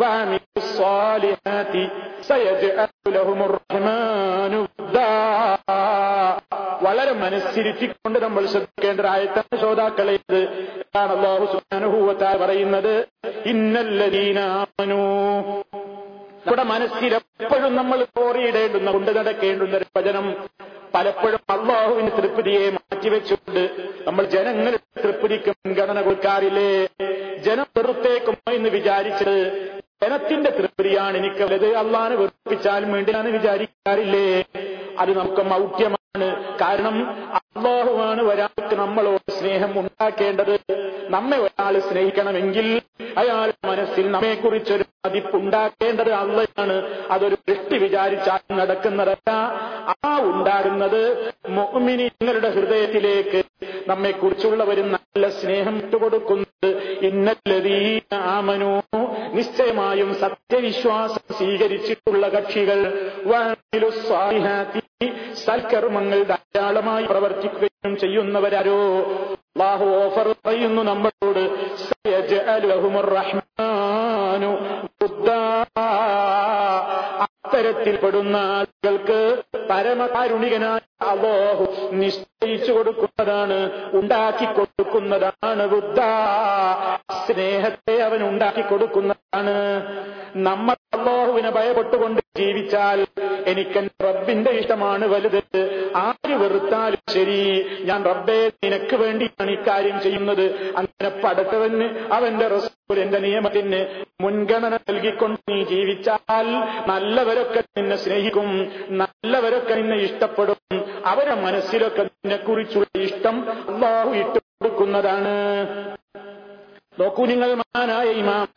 വഅമിലുസ്സാലിഹാതി സയജ്അലു ലഹുമുർ റഹ്മാനു വദാ. വളരെ മനസ്സിരുത്തിക്കൊണ്ട് നമ്മൾ ശ്രദ്ധിക്കേണ്ട ഒരു ആയത്താണ് ശ്രോതാക്കളെ. ഇതാണ് അല്ലാഹു സുബ്ഹാനഹു വ തആല പറയുന്നത്, ഇന്നല്ലദീന ആമനൂ. നമ്മുടെ മനസ്സിൽ എപ്പോഴും നമ്മൾ കോറിയിടേണ്ടുന്ന കൊണ്ട് നടക്കേണ്ടുന്ന ഒരു വചനം, പലപ്പോഴും അല്ലാഹുവിന്റെ തൃപ്തിയെ മാറ്റിവെച്ചുകൊണ്ട് നമ്മൾ ജനങ്ങളുടെ തൃപ്തിക്ക് മുൻഗണന കൊടുക്കാറില്ലേ? ജനം വെറുത്തേക്കും എന്ന് വിചാരിച്ചത് ജനത്തിന്റെ തൃപ്തിയാണ് എനിക്ക് വലുത്, അല്ലാഹുവിനെ വെറുപ്പിച്ചാലും വേണ്ടിയാണെന്ന് വിചാരിക്കാറില്ലേ? അത് നമുക്ക് മൗഢ്യമാണ്. കാരണം അല്ലാഹുവാണ് ഒരാൾക്ക് നമ്മളോട് സ്നേഹം ഉണ്ടാക്കേണ്ടത്. നമ്മെ ഒരാൾ സ്നേഹിക്കണമെങ്കിൽ അയാളുടെ മനസ്സിൽ നമ്മെക്കുറിച്ചൊരു മതിപ്പുണ്ടാക്കേണ്ടത് അല്ലാഹുവാണ്. അതൊരു ദൃഷ്ടി വിചാരിച്ചാൽ നടക്കുന്നതല്ല. ആ ഉണ്ടാകുന്നത് മുഅ്മിനീങ്ങളുടെ ഹൃദയത്തിലേക്ക് നമ്മെക്കുറിച്ചുള്ളവരും നല്ല സ്നേഹം ഇട്ടുകൊടുക്കുന്നത്. ഇന്നല്ലദീന ആമനൂ, നിശ്ചയമായും സത്യവിശ്വാസം സ്വീകരിച്ചിട്ടുള്ള കക്ഷികൾ, സൽക്കർമ്മങ്ങൾ ധാരാളമായി പ്രവർത്തിക്കുകയും ചെയ്യുന്നവരാരോ അല്ലാഹു ഓഫർ പറയുന്നു നമ്മളോട്, സയജ്അലു ലഹുമുർ റഹ്മാനു വദാ. അത്തരത്തിൽപ്പെടുന്ന ആളുകൾക്ക് പരമകാരുണികനായ അല്ലാഹു നിശ്ചയിച്ചു കൊടുക്കുന്നതാണ്, ഉണ്ടാക്കി കൊടുക്കുന്നതാണ് വദാ. സ്നേഹത്തെ അവൻ ഉണ്ടാക്കി കൊടുക്കുന്നതാണ്. നമ്മൾ അല്ലാഹുവിനെ ഭയപ്പെട്ടുകൊണ്ട് ജീവിച്ചാൽ എനിക്ക് റബ്ബിന്റെ ഇഷ്ടമാണ് വലുത്, ആര് വെറുത്താലും ശരി ഞാൻ റബ്ബേ നിനക്ക് വേണ്ടിയാണ് ഇക്കാര്യം ചെയ്യുന്നത്. അങ്ങനെ പടച്ചവന് അവന്റെ റസൂലിന്റെ നിയമത്തിന് മുൻഗണന നൽകിക്കൊണ്ട് നീ ജീവിച്ചാൽ നല്ലവരൊക്കെ നിന്നെ സ്നേഹിക്കും, നല്ലവരൊക്കെ നിന്നെ ഇഷ്ടപ്പെടും. അവരുടെ മനസ്സിലൊക്കെ നിന്നെക്കുറിച്ചുള്ള ഇഷ്ടം അല്ലാഹു ഇട്ടു കൊടുക്കുന്നതാണ്. നോക്കൂ നിങ്ങൾ, മഹാനായ ഇമാം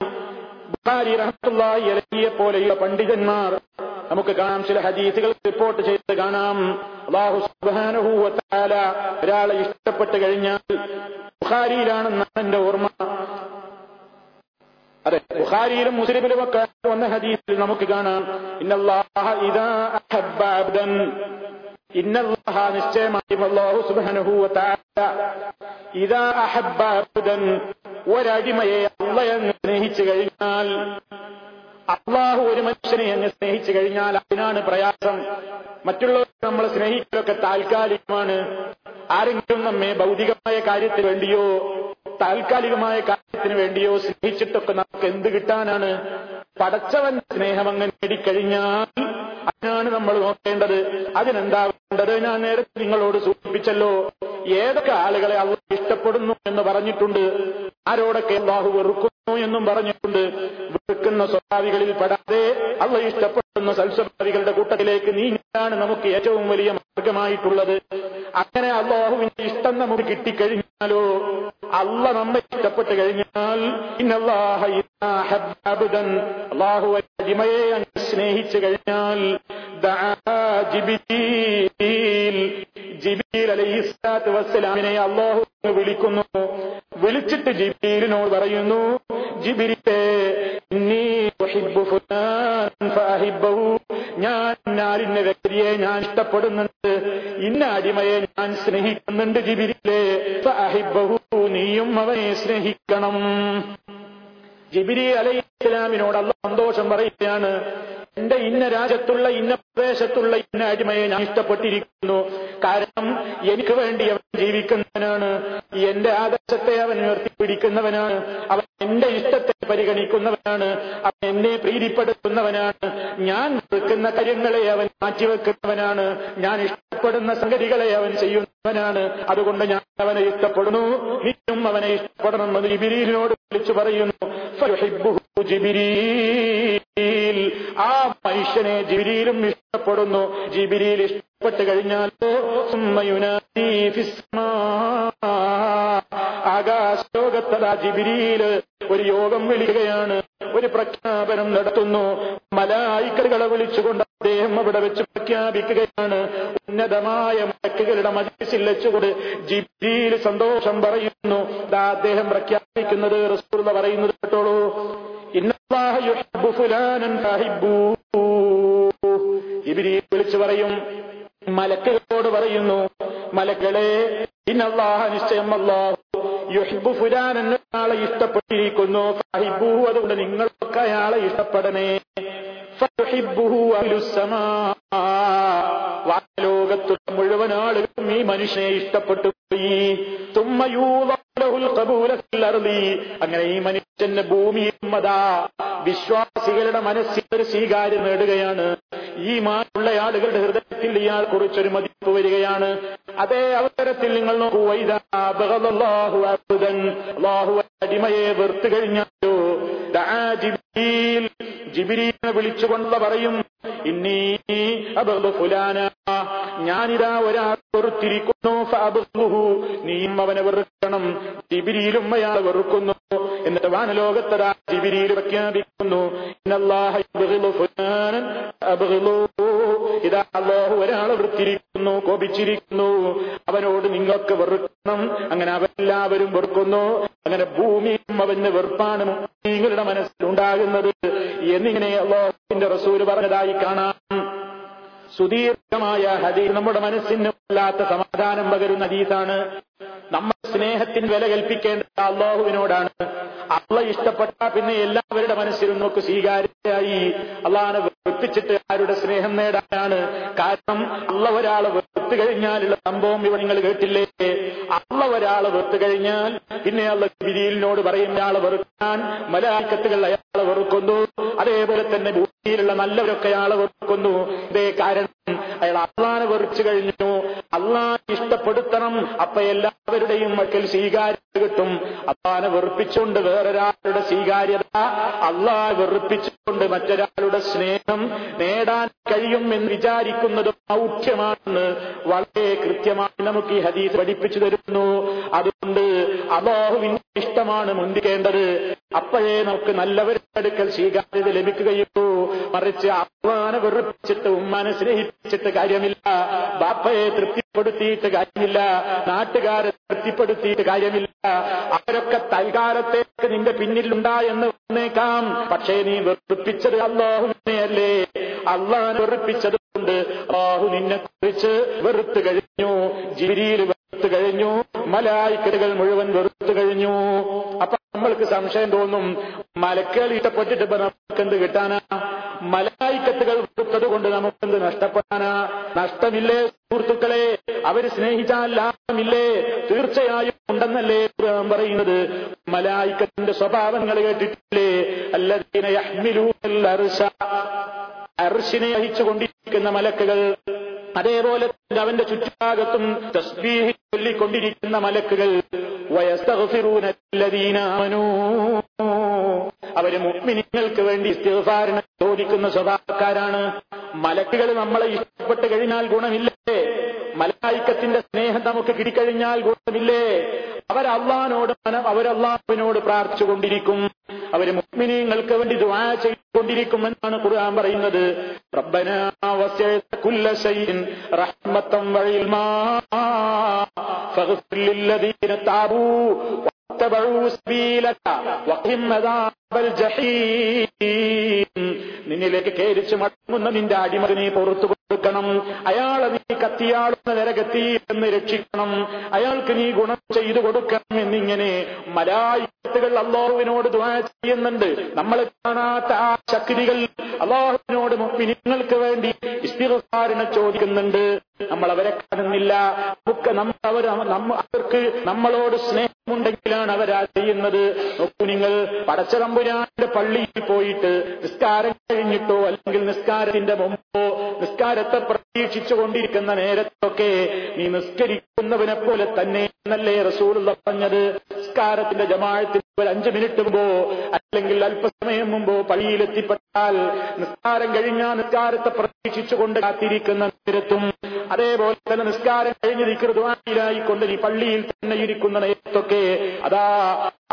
ബുഖാരി റഹ്മത്തുള്ളാഹി അലൈഹിയെ പോലെയുള്ള പണ്ഡിതന്മാർ നമുക്ക് കാണാം. ചില ഹദീസുകൾ റിപ്പോർട്ട് ചെയ്ത് കാണാം. അല്ലാഹു സുബ്ഹാനഹു വ തആല ഒരാളെ ഇഷ്ടപ്പെട്ട് കഴിഞ്ഞാൽ, ബുഖാരിയിലാണെന്നാണ് എന്റെ ഓർമ്മ, അതെ ബുഖാരിയിലും മുസ്ലിമിലും ഒക്കെ വന്ന ഹദീസിൽ നമുക്ക് കാണാം, ഇന്നല്ലാഹ ഇദാ അഹബ്ബ അബ്ദൻ, ഇന്നല്ലാഹ നിശ്ചയമായും അല്ലാഹു സുബ്ഹാനഹു വ തആല, ഇദാ അഹബ്ബ അബ്ദൻ, ഒരടിമയെ അല്ലാഹു അങ്ങ് സ്നേഹിച്ചു കഴിഞ്ഞാൽ, അല്ലാഹു ഒരു മനുഷ്യനെ അങ്ങ് സ്നേഹിച്ചു കഴിഞ്ഞാൽ അതിനാണ് പ്രയാസം. മറ്റുള്ളവർ നമ്മളെ സ്നേഹിക്കലൊക്കെ താൽക്കാലികമാണ്. ആരെങ്കിലും നമ്മെ ഭൗതികമായ കാര്യത്തിന് വേണ്ടിയോ താൽക്കാലികമായ കാര്യത്തിന് വേണ്ടിയോ സ്നേഹിച്ചിട്ടൊക്കെ നമുക്ക് എന്ത് കിട്ടാനാണ്? പടച്ചവൻ സ്നേഹം അങ്ങ് നേടിക്കഴിഞ്ഞാൽ അതിനാണ് നമ്മൾ നോക്കേണ്ടത്. അതിനെന്താ വേണ്ടത്? ഞാൻ നേരത്തെ നിങ്ങളോട് സൂചിപ്പിച്ചല്ലോ, ഏതൊക്കെ ആളുകളെ അല്ലാഹു ഇഷ്ടപ്പെടുന്നു എന്ന് പറഞ്ഞിട്ടുണ്ട്, ആരോടൊക്കെ അല്ലാഹു വെറുക്കുന്നു എന്നും പറഞ്ഞിട്ടുണ്ട്. വെറുക്കുന്ന സ്വഭാവികളിൽ പെടാതെ അല്ലാഹു ഇഷ്ടപ്പെടുന്ന സൽസ്വഭാവികളുടെ കൂട്ടത്തിലേക്ക് നീങ്ങാനാണ് നമുക്ക് ഏറ്റവും വലിയ മാർഗമായിട്ടുള്ളത്. അങ്ങനെ അല്ലാഹുവിന്റെ ഇഷ്ടം നമുക്ക് കിട്ടിക്കഴിഞ്ഞാലോ, അല്ലാഹു നമ്മെ ഇഷ്ടപ്പെട്ട് കഴിഞ്ഞാൽ, ഇന്നല്ലാഹ ഇദാ അഹബ്ബ അബ്ദൻ, അല്ലാഹു ഒരു അടിമയെ അങ്ങ് സ്നേഹിച്ചു കഴിഞ്ഞാൽ, ദഅ ജിബ്രീൽ, ജിബ്രീൽ അലൈഹിസ്സലാത്തു വസ്സലാമിനെ അല്ലാഹു വിളിക്കുന്നു. വിളിച്ചിട്ട് ജിബ്രീലിനോട് പറയുന്നു, ജിബ്രീലേ, ഞാൻ പറഞ്ഞാൽ ഇന്ന വ്യക്തിയെ ഞാൻ ഇഷ്ടപ്പെടുന്നുണ്ട്, ഇന്ന അടിമയെ ഞാൻ സ്നേഹിക്കുന്നുണ്ട്. ജിബിരിലേ ഫഅഹിബ്ബഹു, നീയും അവനെ സ്നേഹിക്കണം. ജിബിരി അലൈഹിസ്സലാമിനോട് അല്ലാഹു സന്തോഷം പറയുകയാണ്, എന്റെ ഇന്ന രാജ്യത്തുള്ള ഇന്ന പ്രദേശത്തുള്ള ഇന്ന അടിമയെ ഞാൻ ഇഷ്ടപ്പെട്ടിരിക്കുന്നു. കാരണം എനിക്ക് വേണ്ടി അവൻ ജീവിക്കുന്നവനാണ്, എന്റെ ആദർശത്തെ അവൻ ഉയർത്തിപ്പിടിക്കുന്നവനാണ്, അവൻ എന്റെ ഇഷ്ടത്തെ പരിഗണിക്കുന്നവനാണ്, അവൻ എന്നെ പ്രീതിപ്പെടുത്തുന്നവനാണ്, ഞാൻ വെക്കുന്ന കാര്യങ്ങളെ അവൻ മാറ്റിവെക്കുന്നവനാണ്, ഞാൻ ഇഷ്ടപ്പെടുന്ന സംഗതികളെ അവൻ ചെയ്യുന്നവനാണ്. അതുകൊണ്ട് ഞാൻ അവനെ ഇഷ്ടപ്പെടുന്നു, നീയും അവനെ ഇഷ്ടപ്പെടണമെന്ന് ജിബിരിയിലിനോട് വിളിച്ചു പറയുന്നു. ജിബിരീൽ, ആ മനുഷ്യനെ ജിബിരിയിലും ഇഷ്ടപ്പെടുന്നു. ജിബിരിയിൽ ഇഷ്ടപ്പെട്ട് കഴിഞ്ഞാൽ ആകാശയോഗത്തല ജിബിരിയില് ഒരു യോഗം വിളിക്കുകയാണ്, ഒരു പ്രഖ്യാപനം നടത്തുന്നു. മലായിക്കലുകളെ വിളിച്ചുകൊണ്ട് അദ്ദേഹം അവിടെ വെച്ച് പ്രഖ്യാപിക്കുകയാണ്. ഉന്നതമായ മലക്കുകളുടെ മജ്‌ലിസിൽ വെച്ചുകൊണ്ട് ജിബിരിയിൽ സന്തോഷം പറയുന്നു. ദാ അദ്ദേഹം പ്രഖ്യാപിക്കുന്നത് റസൂലുള്ള പറയുന്നത് കേട്ടോളൂ. ഇന്നല്ലാഹ യുഹിബ്ബു ഫുലാനൻ ഫഹിബ്ബൂ. ജിബിരിയിൽ വിളിച്ചു പറയും, മലക്കുകളോട് പറയുന്നു, മലക്കുകളെ, ഇന്നല്ലാഹ, നിശ്ചയം അല്ലാഹു, യുഹിബ്ബു ഫുലാനൻ, അയാളെ ഇഷ്ടപ്പെട്ടിരിക്കുന്നു. ഫഹിബ്ബൂ, അതുകൊണ്ട് നിങ്ങളൊക്കെ അയാളെ ഇഷ്ടപ്പെടണേ. ഫയുഹിബ്ബുഹു അഹ്ലുസ് സമാ, വാനലോകത്തുള്ള മുഴുവൻ ആളുകളും ഈ മനുഷ്യനെ ഇഷ്ടപ്പെട്ടു പോയി. തുമ്മ യൂലഹുൽ ഖബൂല ഫിൽ അർളി, അങ്ങനെ ഈ മനുഷ്യന്റെ ഭൂമിയും അതാ വിശ്വാസികളുടെ മനസ്സിൽ ഒരു സ്വീകാര്യം നേടുകയാണ്. ഈ മാനുള്ള ആളുകളുടെ ഹൃദയത്തിൽ ഇയാൾ കുറിച്ചൊരു മതിപ്പ് വരികയാണ്. അതേ അവസരത്തിൽ നിങ്ങൾ നോക്കൂ, ഇദാ ബഗളല്ലാഹു അബ്ദൻ, അല്ലാഹു അടിമയെ വെറുത്തു കഴിഞ്ഞാലോ, ദഅ ജിബ്രീൽ, ജിബ്രീലിനെ വിളിച്ചുകൊണ്ട് പറയും, ഇന്നി അബ്ഗു ഫുലാന, ഞാനിതാ ഒരാൾ വെറുത്തിരിക്കുന്നു, ഫഅബ്ഗുഹു, നീയും അവനെ വെറുക്കണം. ജിബ്രീലും അയാളെ വെറുക്കുന്നു. എന്നിട്ട് വാനലോകത്തതാ ജിബ്രീൽ പ്രഖ്യാപിക്കുന്നു, ഇന്നല്ലാഹ യബ്ഗിളു ഫുലാനൻ അബ്ഗിളു, ഇതാ അല്ലാഹു ഒരാളെ വെറുത്തിരിക്കുന്നു, കോപിച്ചിരിക്കുന്നു, അവനോട് നിങ്ങൾക്ക് വെറുക്കണം. അങ്ങനെ അവരെല്ലാവരും വെറുക്കുന്നു. അങ്ങനെ ഭൂമിയും അവന് വെറുപ്പാണ് നിങ്ങളുടെ മനസ്സിലുണ്ടാകുന്നത് എന്നിങ്ങനെ അല്ലാഹുവിന്റെ റസൂൽ പറഞ്ഞതായി കാണാം. സുദീർഘമായ ഹദീസ് നമ്മുടെ മനസ്സിന് വല്ലാത്ത സമാധാനം പകരുന്ന ഹദീസാണ്. നമ്മൾ സ്നേഹത്തിന് വില കൽപ്പിക്കേണ്ടത് അല്ലാഹുവിനോടാണ്. അള്ളാഹ് ഇഷ്ടപ്പെട്ട പിന്നെ എല്ലാവരുടെ മനസ്സിലും നമുക്ക് സ്വീകാര്യതയായി. അള്ളാഹുവിനെ വെറുപ്പിച്ചിട്ട് ആരുടെ സ്നേഹം നേടാനാണ്? കാരണം അള്ളാഹ് ഒരാളെ വെറുത്തു കഴിഞ്ഞാലുള്ള സംഭവം ഇവ നിങ്ങൾ കേട്ടില്ലേ? അള്ളാഹ് ഒരാളെ വെറുത്തു കഴിഞ്ഞാൽ പിന്നെ അള്ളാഹ് ജിബ്രീലിനോട് പറയും, അയാളെ വെറുക്കാൻ. മലായിക്കത്തുകൾ അയാളെ വെറുക്കുന്നു. അതേപോലെ തന്നെ ഭൂമിയിലുള്ള നല്ലവരൊക്കെ അയാളെ വെറുക്കുന്നു. ഇതേ കാരണം അയാൾ അള്ളാഹുവിനെ വെറുച്ചു കഴിഞ്ഞു. അള്ളാഹുവിനെ ഇഷ്ടപ്പെടുത്തണം, അപ്പൊ എല്ലാവരുടെയും മക്കൾ സ്വീകാര്യത കിട്ടും. അള്ളാഹുവിനെ വെറുപ്പിച്ചുകൊണ്ട് വേറൊരാളുടെ സ്വീകാര്യത, അള്ളാഹു വെറുപ്പിച്ചുകൊണ്ട് മറ്റൊരാളുടെ സ്നേഹം നേടാൻ കഴിയും എന്ന് വിചാരിക്കുന്നത് ഔദ്ധ്യമാണെന്ന് വളരെ കൃത്യമായി നമുക്ക് ഈ ഹദീസ് പഠിപ്പിച്ചു തരുന്നു. അതുകൊണ്ട് അള്ളാഹുവിന് ഇഷ്ടമാണ് മുന്തിക്കേണ്ടത്. അപ്പോഴേ നമുക്ക് നല്ലവരുടെ അടുക്കൽ സ്വീകാര്യത ലഭിക്കുകയുള്ളൂ. മറിച്ച് അള്ളാഹുവിനെ വെറുപ്പിച്ചിട്ട് ഉമ്മാനെ സ്നേഹിപ്പിച്ചിട്ട് കാര്യമില്ല, ബാപ്പയെ തൃപ്തിപ്പെടുത്തിയിട്ട് കാര്യമില്ല, നാട്ടുകാരെ തൃപ്തിപ്പെടുത്തിയിട്ട് കാര്യമില്ല. അവരൊക്കെ തൽക്കാലത്തേക്ക് നിന്റെ പിന്നിലുണ്ടായെന്ന് വന്നേക്കാം, പക്ഷേ നീ വെറുപ്പിച്ചത് അല്ലാഹുവിനെയല്ലേ. അല്ലാഹുവിനെ വെറുപ്പിച്ചത് കൊണ്ട് അല്ലാഹു നിന്നെ കുറിച്ച് വെറുത്തു കഴിഞ്ഞു. ജിബ്രീൽ വെറുത്തു കഴിഞ്ഞു. മലായിക്കകൾ മുഴുവൻ വെറുത്തു കഴിഞ്ഞു. അപ്പൊ നമ്മൾക്ക് സംശയം തോന്നും, മലക്കുകൾ ഇഷ്ടപ്പെട്ടിട്ട് ഇപ്പൊ നമുക്ക് എന്ത് കിട്ടാനാ? മലായിക്കത്തുകൾ വെറുത്തത് കൊണ്ട് നമുക്കെന്ത് നഷ്ടപ്പെടാനാ? നഷ്ടമില്ലേ സുഹൃത്തുക്കളെ? അവര് സ്നേഹിച്ചാൽ ലാഭമില്ലേ? തീർച്ചയായും ഉണ്ടെന്നല്ലേ ഖുർആൻ പറയുന്നത്. മലായിക്കത്തിന്റെ സ്വഭാവങ്ങൾ കേട്ടിട്ടില്ലേ? അല്ലദീന യഹ്മിലൂനൽ അർശ, അർശിനെ വഹിച്ചുകൊണ്ടിരിക്കുന്ന മലക്കുകൾ, അതേപോലെ തന്നെ അവന്റെ ചുറ്റുഭാഗത്തും തസ്ബീഹ് ചൊല്ലിക്കൊണ്ടിരിക്കുന്ന മലക്കുകൾ, വയസ്തഗ്ഫിറൂന ലദീന ആമനൂ, അവര് മുഅ്മിനീങ്ങൾക്ക് വേണ്ടി ഇസ്തിഗ്ഫാറിനെ ചോദിക്കുന്ന സ്വഭാവക്കാരാണ്. മലക്കുകൾ നമ്മളെ ഇഷ്ടപ്പെട്ട് കഴിഞ്ഞാൽ ഗുണമില്ലേ? മലായിക്കത്തിന്റെ സ്നേഹം നമുക്ക് കിട്ടിക്കഴിഞ്ഞാൽ ഗുണമില്ലേ? അവർ അള്ളാഹിനോട് അവർ അള്ളാഹുവിനോട് പ്രാർത്ഥിച്ചുകൊണ്ടിരിക്കും, അവര് മുഅ്മിനീങ്ങൾക്ക് വേണ്ടി ദുആ ചെയ്തുകൊണ്ടിരിക്കും എന്നാണ് ഖുർആൻ പറയുന്നത്. റബ്ബനാ വസഅത കുല്ല ശൈഇൻ റഹ്മതൻ വഇൽമാ ഫഗ്ഫിർ ലില്ലദീന തഅബൂ വത്തബഊ സബീലക വഖിം അദാബൽ ജഹീം. നിന്നിലേക്ക് കേരിച്ചു മടങ്ങുന്ന നിന്റെ അടിമകനെ പുറത്തു കൊടുക്കണം. അയാളെ നീ കത്തിയാളുന്ന നരകത്തിൽ നിന്ന് രക്ഷിക്കണം, അയാൾക്ക് നീ ഗുണം ചെയ്തു കൊടുക്കണം എന്നിങ്ങനെ മലായികത്തുകൾ അല്ലാഹുവിനോട് ദുആ ചെയ്യുന്നുണ്ട്. നമ്മൾ കാണാത്ത ആ ശക്തികൾ അല്ലാഹുവിനോട് മുഅ്മിനീങ്ങൾക്ക് വേണ്ടി ഇസ്തിഗ്ഫാറിന ചോദിക്കുന്നുണ്ട്. നമ്മൾ അവരെ കാണുന്നില്ല. നമുക്ക് നമ്മൾ അവർ അവർക്ക് നമ്മളോട് സ്നേഹമുണ്ടെങ്കിലാണ് അവരാ ചെയ്യുന്നത്. നോക്കൂ, നിങ്ങൾ പടച്ചതമ്പുരാന്റെ പള്ളിയിൽ പോയിട്ട് നിസ്കാരം കഴിഞ്ഞിട്ടോ അല്ലെങ്കിൽ നിസ്കാരത്തിന്റെ മുമ്പോ നിസ്കാരത്തെ പ്രതീക്ഷിച്ചു കൊണ്ടിരിക്കുന്ന നേരത്തൊക്കെ നീ നിസ്കരിക്കുന്നവനെ പോലെ തന്നെ എന്നല്ലേ റസൂലുള്ള പറഞ്ഞത്? നിസ്കാരത്തിന്റെ ജമാഅത്തിൽ ഒരു അഞ്ചു മിനിറ്റ് മുമ്പോ അല്ലെങ്കിൽ അല്പസമയം മുമ്പോ പള്ളിയിലെത്തിപ്പെട്ടാൽ നിസ്കാരം കഴിഞ്ഞാൽ നിസ്കാരത്തെ പ്രതീക്ഷിച്ചു കൊണ്ട് കാത്തിരിക്കുന്ന നേരത്തും അതേപോലെ തന്നെ നിസ്കാരം കഴിഞ്ഞ് ദിക്ർ ദുആയിലായിക്കൊണ്ട് നീ പള്ളിയിൽ തന്നെ ഇരിക്കുന്ന നേരത്തൊക്കെ അതാ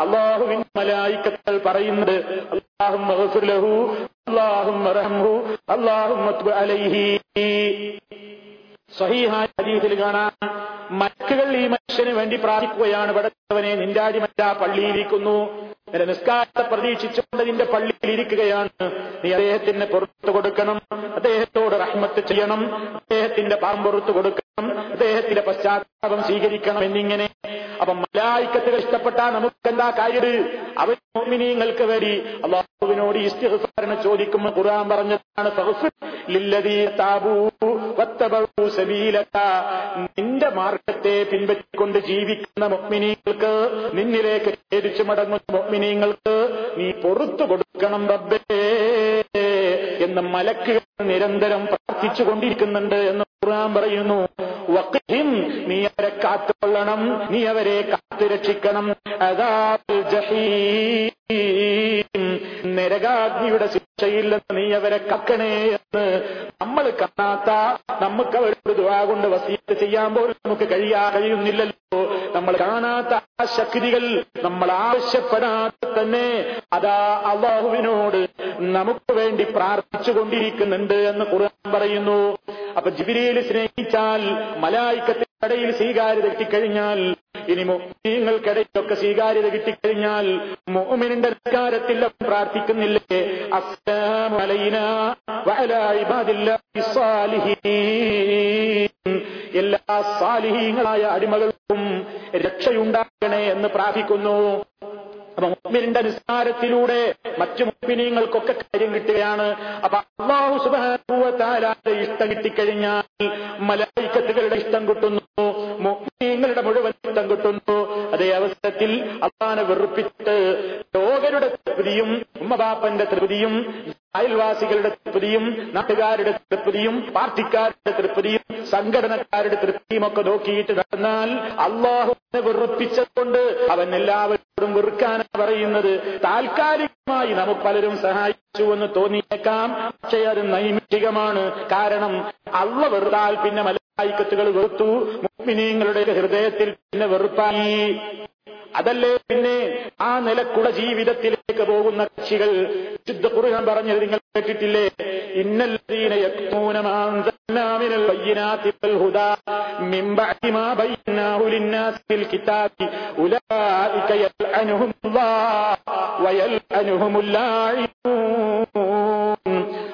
അല്ലാഹുവിൻ മലായികത്തുകൾ പറയുന്നത് അല്ലാഹുമ്മ ഗഫിർ ലഹു അല്ലാഹുമ്മ റഹ്മഹു അല്ലാഹുമ്മ തുബ് അലൈഹി. സ്വഹീഹായ ഹദീസിൽ കാണാം മലക്കുകൾ ഈ മനുഷ്യന് വേണ്ടി പ്രാർത്ഥിക്കുകയാണ്, പടച്ചവനെ നിന്റെ അടിമൻ പള്ളിയിലിരിക്കുന്നു, നിന്റെ നിസ്കാരത്തെ പ്രതീക്ഷിച്ചുകൊണ്ട് നിന്റെ പള്ളിയിലിരിക്കുകയാണ്, നീ അദ്ദേഹത്തിന് പുറത്തു കൊടുക്കണം, അദ്ദേഹത്തോട് റഹ്മത്ത് ചെയ്യണം, അദ്ദേഹത്തിന്റെ പാപം പുറത്തു കൊടുക്കണം, അദ്ദേഹത്തിന്റെ പശ്ചാത്താപം സ്വീകരിക്കണം എന്നിങ്ങനെ. അപ്പം മലായികത്തുകൾ ഇഷ്ടപ്പെട്ടാൽ നമുക്കെന്താ കാര്യം? അവർ മുഅ്മിനീങ്ങൾക്ക് വേണ്ടി അല്ലാഹുവിനോട് ഇസ്തിഗ്ഫാറിനെ ചോദിക്കുമ്പോൾ ഖുർആൻ പറഞ്ഞതാണ് ഫഗ്ഫിർ ലില്ലദീന താബൂ വത്തബഊ സബീലക. നിന്റെ മാർഗത്തെ പിൻപറ്റിക്കൊണ്ട് ജീവിക്കുന്ന മുഅ്മിനീങ്ങൾക്ക്, നിന്നിലേക്ക് തിരിച്ചു മടങ്ങുന്ന മുഅ്മിനീങ്ങൾക്ക് നീ പുറത്തു കൊടുക്കണം റബ്ബേ എന്ന് മലക്കുകൾ നിരന്തരം പ്രാർത്ഥിച്ചു കൊണ്ടിരിക്കുന്നുണ്ട് എന്ന് ഖുർആൻ പറയുന്നു. വഖിഹിം, നീ അവരെ കാത്തുകൊള്ളണം, നീ അവരെ കാത്തു രക്ഷിക്കണം അദാബുൽ ജഹീം, നരകാഗ്നിയുടെ ശിക്ഷയില്ലെന്ന് നീ അവരെ കക്കണേ എന്ന് നമ്മൾ കാണാത്ത, നമുക്ക് അവരുടെ ദുആ കൊണ്ട് വസീയത്ത് ചെയ്യാൻ പോലും നമുക്ക് കഴിയാ കഴിയുന്നില്ലല്ലോ. നമ്മൾ കാണാത്ത ആ ശക്തികൾ നമ്മൾ ആവശ്യപ്പെടാതെ തന്നെ അതാ അല്ലാഹുവിനോട് നമുക്ക് വേണ്ടി പ്രാർത്ഥിച്ചുകൊണ്ടിരിക്കുന്നുണ്ട് എന്ന് ഖുർആൻ പറയുന്നു. അപ്പൊ ജിബ്രീൽ സ്നേഹിച്ചാൽ, മലായികത്തിന്റെ ഇടയിൽ സ്വീകാര്യത കിട്ടിക്കഴിഞ്ഞാൽ, ഇനി മുഅ്മിനീങ്ങൾക്കിടയിലൊക്കെ സ്വീകാര്യത കിട്ടിക്കഴിഞ്ഞാൽ, മുഅ്മിനിന്റെ നിസ്കാരത്തിൽ പ്രാർത്ഥിക്കുന്നില്ലേ അസ്സലാമു അലൈനാ വഅലാ ഇബാദില്ലാഹി സ്വാലിഹീൻ, എല്ലാ സാലിഹീങ്ങളായ അടിമകൾക്കും രക്ഷയുണ്ടാകണേ എന്ന് പ്രാർത്ഥിക്കുന്നു. അപ്പൊ മുഅ്മിനിന്റെ നിസ്കാരത്തിലൂടെ മറ്റു മുഅ്മിനീങ്ങൾക്കൊക്കെ കാര്യം കിട്ടുകയാണ്. അപ്പൊ അല്ലാഹു സുബ്ഹാനഹു വ തആലയുടെ ഇഷ്ടം കിട്ടിക്കഴിഞ്ഞാൽ മലായികത്തുകളുടെ ഇഷ്ടം കിട്ടുന്നു, മുഅ്മിനീങ്ങളുടെ മുഴുവൻ ഇഷ്ടം കിട്ടുന്നു. അതേ അവസരത്തിൽ അല്ലാഹുവിനെ വെറുപ്പിച്ചിട്ട് ലോകരുടെ തൃപ്തിയും ഉമ്മബാപ്പന്റെ തൃപ്തിയും അയൽവാസികളുടെ തൃപ്തിയും നാട്ടുകാരുടെ തൃപ്തിയും പാർട്ടിക്കാരുടെ തൃപ്തിയും സംഘടനക്കാരുടെ തൃപ്തിയും ഒക്കെ നോക്കിയിട്ട് നടന്നാൽ അല്ലാഹുവിനെ വെറുപ്പിച്ചതുകൊണ്ട് അവൻ എല്ലാവരോടും വെറുക്കാനാണ് പറയുന്നത്. താൽക്കാലികമായി നമുക്ക് പലരും സഹായിച്ചു എന്ന് തോന്നിയേക്കാം, പക്ഷേ അത് നൈമിഷികമാണ്. കാരണം അല്ലാഹ് വെറുത്താൽ പിന്നെ മലായികത്തുകൾ വെറുത്തു, മുഅ്മിനീങ്ങളുടെ ഹൃദയത്തിൽ പിന്നെ വെറുപ്പായി. അതല്ലേ പിന്നെ ആ നിലക്കുള്ള ജീവിതത്തിലേക്ക് പോകുന്ന കക്ഷികൾ വിശുദ്ധ ഖുർആൻ പറഞ്ഞത് നിങ്ങൾ കേട്ടിട്ടില്ലേ? ഇന്നല്ലദീന യക്തൂന മാ അൻസൽനാ മിനൽ ബയ്യിനാതി വൽ ഹുദാ മിൻ ബഅദി മാ ബയ്യനാഹു ലിന്നാസി ഫിൽ കിതാബി ഉലൈക യലഅനുഹുമുല്ലാഹു വയലഅനുഹുമുൽ ലാഇനൂൻ.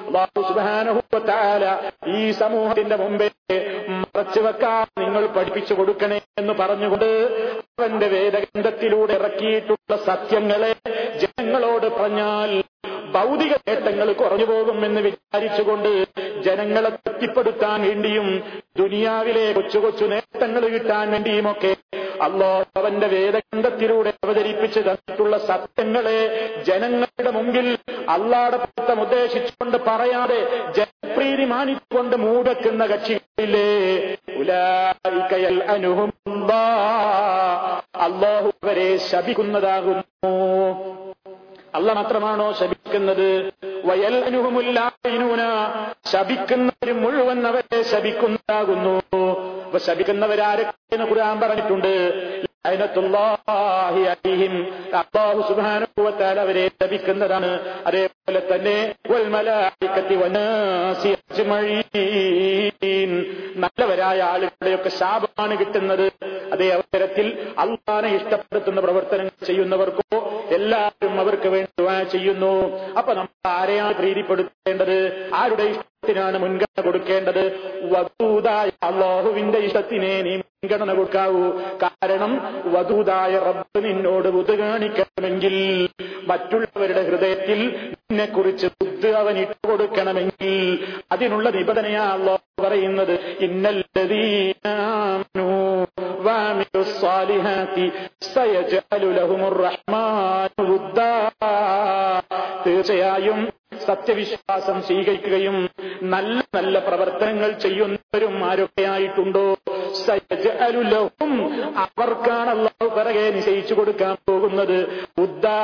അല്ലാഹു സുബ്ഹാനഹു വ തആല ഈ സമൂഹത്തിന്റെ മുമ്പേ മറച്ചു വെക്കാൻ നിങ്ങൾ പഠിപ്പിച്ചു കൊടുക്കണേ എന്ന് പറഞ്ഞുകൊണ്ട് അവന്റെ വേദഗ്രന്ഥത്തിലൂടെ ഇറക്കിയിട്ടുള്ള സത്യങ്ങളെ ജനങ്ങളോട് പറഞ്ഞാൽ ഭൗതിക നേട്ടങ്ങൾ കുറഞ്ഞു പോകുമെന്ന് വിചാരിച്ചുകൊണ്ട് ജനങ്ങളെ തൃപ്തിപ്പെടുത്താൻ വേണ്ടിയും ദുനിയാവിലെ കൊച്ചു കൊച്ചു നേട്ടങ്ങൾ കിട്ടാൻ വേണ്ടിയുമൊക്കെ അല്ലാഹു അവന്റെ വേദഗ്രന്ഥത്തിലൂടെ അവതരിപ്പിച്ച് തന്നിട്ടുള്ള സത്യങ്ങളെ ജനങ്ങളുടെ മുമ്പിൽ അല്ലാഹുവിന്റെ പദ്ധതി ഉദ്ദേശിച്ചുകൊണ്ട് പറയാതെ ജനപ്രീതി മാനിച്ചുകൊണ്ട് മൂടക്കുന്ന കക്ഷികളിലെ ഉലൈക യൽഅനുഹുമുല്ലാഹ്, അല്ലാഹു അവരെ ശപിക്കുന്നതാകുന്നു. അല്ലാഹ് മാത്രമാണോ ശപിക്കുന്നത്? വയൽഅനുഹുമുൽ ലാഇനൂന, ശപിക്കുന്നവർ മുഴുവൻ അവരെ ശപിക്കുന്നതാകുന്നു. അപ്പൊ ശപിക്കുന്നവരാരൊക്കെയെന്ന് ഖുർആൻ പറഞ്ഞിട്ടുണ്ട്. ലഅനത്തുല്ലാഹി അലൈഹിം, അല്ലാഹു സുബ്ഹാനഹു വ തആല അവരെ ശപിക്കുന്നതാണ്. അതേപോലെ തന്നെ വൽ മലായികത്തി വനാസി അജ്മഈൻ, നല്ലവരായ ആളുകളുടെയൊക്കെ ശാപമാണ് കിട്ടുന്നത്. അതേ അവസരത്തിൽ അല്ലാഹുവിനെ ഇഷ്ടപ്പെടുത്തുന്ന പ്രവർത്തനങ്ങൾ ചെയ്യുന്നവർക്കോ എല്ലാവരും അവർക്ക് വേണ്ടി ദുആ ചെയ്യുന്നു. അപ്പൊ നമ്മൾ ആരെയാണ് പ്രീതിപ്പെടുത്തേണ്ടത്? ആരുടെ ഇഷ്ടത്തിനാണ് മുൻഗണന കൊടുക്കേണ്ടത്? വദൂദായ അല്ലാഹുവിന്റെ ഇഷ്ടത്തിനെ നീ മുൻഗണന കൊടുക്കാവൂ. കാരണം വദൂദായ റബ്ബ് നിന്നോട് വുദ് കാണിക്കണമെങ്കിൽ, മറ്റുള്ളവരുടെ ഹൃദയത്തിൽ നിന്നെ കുറിച്ച് വുദ് അവൻ ഇട്ടുകൊടുക്കണമെങ്കിൽ അതിനുള്ള നിബന്ധനയാ അല്ലാഹു പറയുന്നത് ഇന്നല്ലദീന ആമനൂ വഅമിലു സ്വാലിഹാത്തി സയജഅലു ലഹുമുർ റഹ്മാനു വുദ്ദാ. തീർച്ചയായും സത്യവിശ്വാസം സ്വീകരിക്കുകയും നല്ല നല്ല പ്രവർത്തനങ്ങൾ ചെയ്യുന്നവരും ആരൊക്കെയായിട്ടുണ്ടോ സയജഅലു ലഹും, അവർക്കാണ് അല്ലാഹു പിറകെ നിശ്ചയിച്ചു കൊടുക്കാൻ പോകുന്നത് വുദ്ദാ,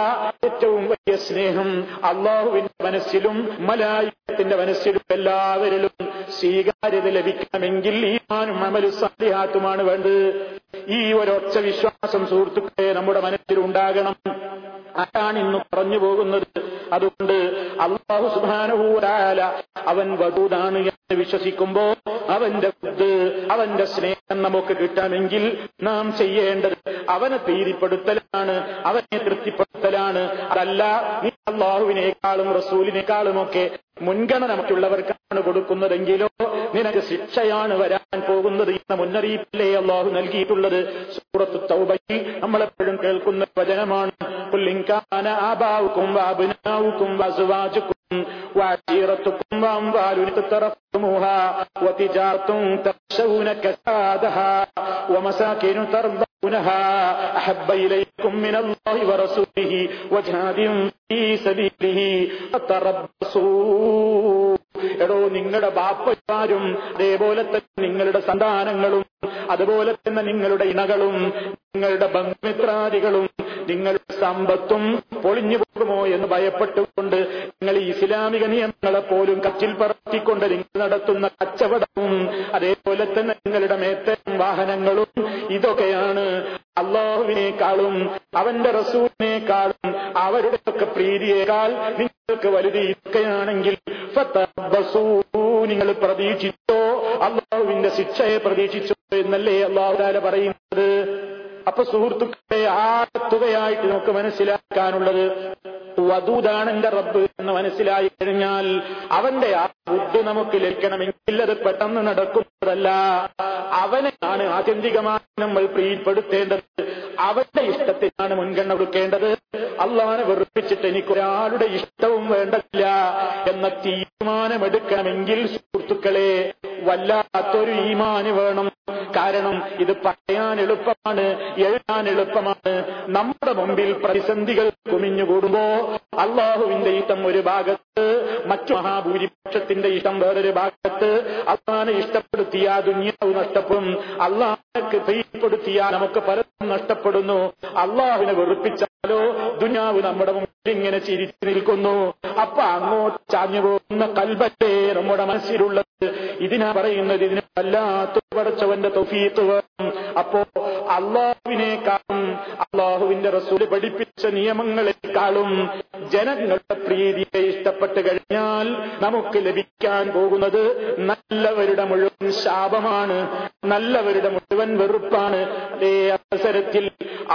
ഏറ്റവും വലിയ സ്നേഹം. അല്ലാഹുവിന്റെ മനസ്സിലും മലായികത്തിന്റെ മനസ്സിലും എല്ലാവരിലും സ്വീകാര്യത ലഭിക്കണമെങ്കിൽ ഈമാനും അമലു സാലിഹാത്തുമാണ് വേണ്ടത്. ഈ ഒരൊറ്റ വിശ്വാസം സുഹൃത്തുക്കളെ നമ്മുടെ മനസ്സിൽ ഉണ്ടാകണം. അതാണ് ഇന്ന് പറഞ്ഞു പോകുന്നത്. അതുകൊണ്ട് അല്ലാഹു സുബ്ഹാനഹു വ തആല അവൻ വദൂദാണ് എന്ന് വിശ്വസിക്കുമ്പോ അവന്റെ വുദ്, അവന്റെ സ്നേഹം നമുക്ക് കിട്ടണമെങ്കിൽ നാം ചെയ്യേണ്ടത് അവനെ പ്രീതിപ്പെടുത്തലാണ്, അവനെ തൃപ്തിപ്പെടുത്തലാണ്. അതല്ല നീ അല്ലാഹുവിനേക്കാളും റസൂലിനേക്കാളും ഒക്കെ മുൻഗണന മറ്റുള്ളവർക്കാണ് കൊടുക്കുന്നതെങ്കിലോ നിനക്ക് ശിക്ഷയാണ് വരാൻ പോകുന്നത് എന്ന മുന്നറിയിപ്പിലേ അല്ലാഹു നൽകിയിട്ടുള്ളത്. സൂറത്തു തൗബയിൽ നമ്മളെപ്പോഴും കേൾക്കുന്ന വചനമാണ് ഖുൽ ഇൻ കാന ആബാഉകും വഅബ്നാഉകും വഅസ്വാജുകും വഅശീറതുകും വഅംവാലുൻ തറഫ്തുമുഹാ വതിജാറത്തുൻ തഖ്ശൗന കസാദഹാ വമസാകിനു തർദൗനഹാ അഹബ്ബ ഇലൈകും മിനല്ലാഹി വറസൂലിഹി വജഹാദിൻ ഫീ സബീലിഹി തറബ്ബസൂ. എടോ, നിങ്ങളുടെ ബാപ്പമാരും അതേപോലെ തന്നെ നിങ്ങളുടെ സന്താനങ്ങളും അതുപോലെ തന്നെ നിങ്ങളുടെ ഇണകളും നിങ്ങളുടെ ബന്ധുമിത്രാദികളും നിങ്ങളുടെ സമ്പത്തും പൊളിഞ്ഞു പോകുമോ എന്ന് ഭയപ്പെട്ടുകൊണ്ട് നിങ്ങൾ ഇസ്ലാമിക നിയമങ്ങളെ പോലും കച്ചിൽ പറത്തിക്കൊണ്ട് നിങ്ങൾ നടത്തുന്ന കച്ചവടവും അതേപോലെ തന്നെ നിങ്ങളുടെ മേത്തയും വാഹനങ്ങളും ഇതൊക്കെയാണ് അല്ലാഹുവിനേക്കാളും അവന്റെ റസൂലിനേക്കാളും അവരുടെയൊക്കെ പ്രീതിയേക്കാൾ നിങ്ങൾക്ക് വലുത് ഇതൊക്കെയാണെങ്കിൽ നിങ്ങൾ പ്രതീക്ഷിച്ചോ, അല്ലാഹുവിന്റെ ശിക്ഷയെ പ്രതീക്ഷിച്ചോ എന്നല്ലേ അല്ലാഹു തആല പറയുന്നത്. അപ്പൊ സുഹൃത്തുക്കളെ, ആ തുകയായിട്ട് നമുക്ക് മനസ്സിലാക്കാനുള്ളത് വദൂദാണ് എന്റെ റബ്ബ് എന്ന് മനസ്സിലായി കഴിഞ്ഞാൽ അവന്റെ ആ വുദ് നമുക്ക് ലഭിക്കണമെങ്കിൽ അത് പെട്ടെന്ന് നടക്കുന്നതല്ല. അവനെയാണ് ആത്യന്തികമായി നമ്മൾ പ്രീതിപ്പെടുത്തേണ്ടത്. അവന്റെ ഇഷ്ടത്തിനാണ് മുൻഗണന കൊടുക്കേണ്ടത്. അള്ളാഹുവിനെ വെറുപ്പിച്ചിട്ട് എനിക്കൊരാളുടെ ഇഷ്ടവും വേണ്ടതില്ല എന്ന തീരുമാനമെടുക്കണമെങ്കിൽ സുഹൃത്തുക്കളെ വല്ലാത്തൊരു ഈമാന് വേണം. കാരണം ഇത് പറയാൻ എളുപ്പമാണ്, എഴുതാൻ എളുപ്പമാണ്. നമ്മുടെ മുമ്പിൽ പ്രതിസന്ധികൾ കുമിഞ്ഞുകൂടുമ്പോ അള്ളാഹുവിന്റെ ഇഷ്ടം ഒരു ഭാഗത്ത്, മറ്റു മഹാഭൂരിപക്ഷത്തിന്റെ ഇഷ്ടം വേറൊരു ഭാഗത്ത്, അള്ളാഹുവിനെ ഇഷ്ടപ്പെടുത്തിയ ദുനിയാവ് നഷ്ടപ്പെടും, അള്ളാഹുവിനെ പ്രീതിപ്പെടുത്തിയ നമുക്ക് പലതും നഷ്ടപ്പെടുന്നു. അള്ളാഹുവിനെ വെറുപ്പിച്ചാലോ ദുനിയാവ് നമ്മുടെ മുമ്പിൽ ഇങ്ങനെ ചിരിച്ചു നിൽക്കുന്നു. അപ്പൊ അങ്ങോട്ട് ചാഞ്ഞു പോകുന്ന കൽബത്തെ നമ്മുടെ മനസ്സിലുള്ളത് ഇതിനാ പറയുന്നത് ഇതിന് വല്ലാത്ത പടച്ചവന്റെ തൗഫീഖ് വേണം. അപ്പോ അള്ളാഹുവിനേക്കാളും അള്ളാഹുവിന്റെ റസൂല് പഠിപ്പിച്ച നിയമങ്ങളെക്കാളും ജനങ്ങളുടെ പ്രീതിയെ ഇഷ്ടപ്പെട്ട് കഴിഞ്ഞാൽ നമുക്ക് ലഭിക്കാൻ പോകുന്നത് നല്ലവരുടെ മുഴുവൻ ശാപമാണ്, നല്ലവരുടെ മുഴുവൻ വെറുപ്പാണ്. അതേ അവസരത്തിൽ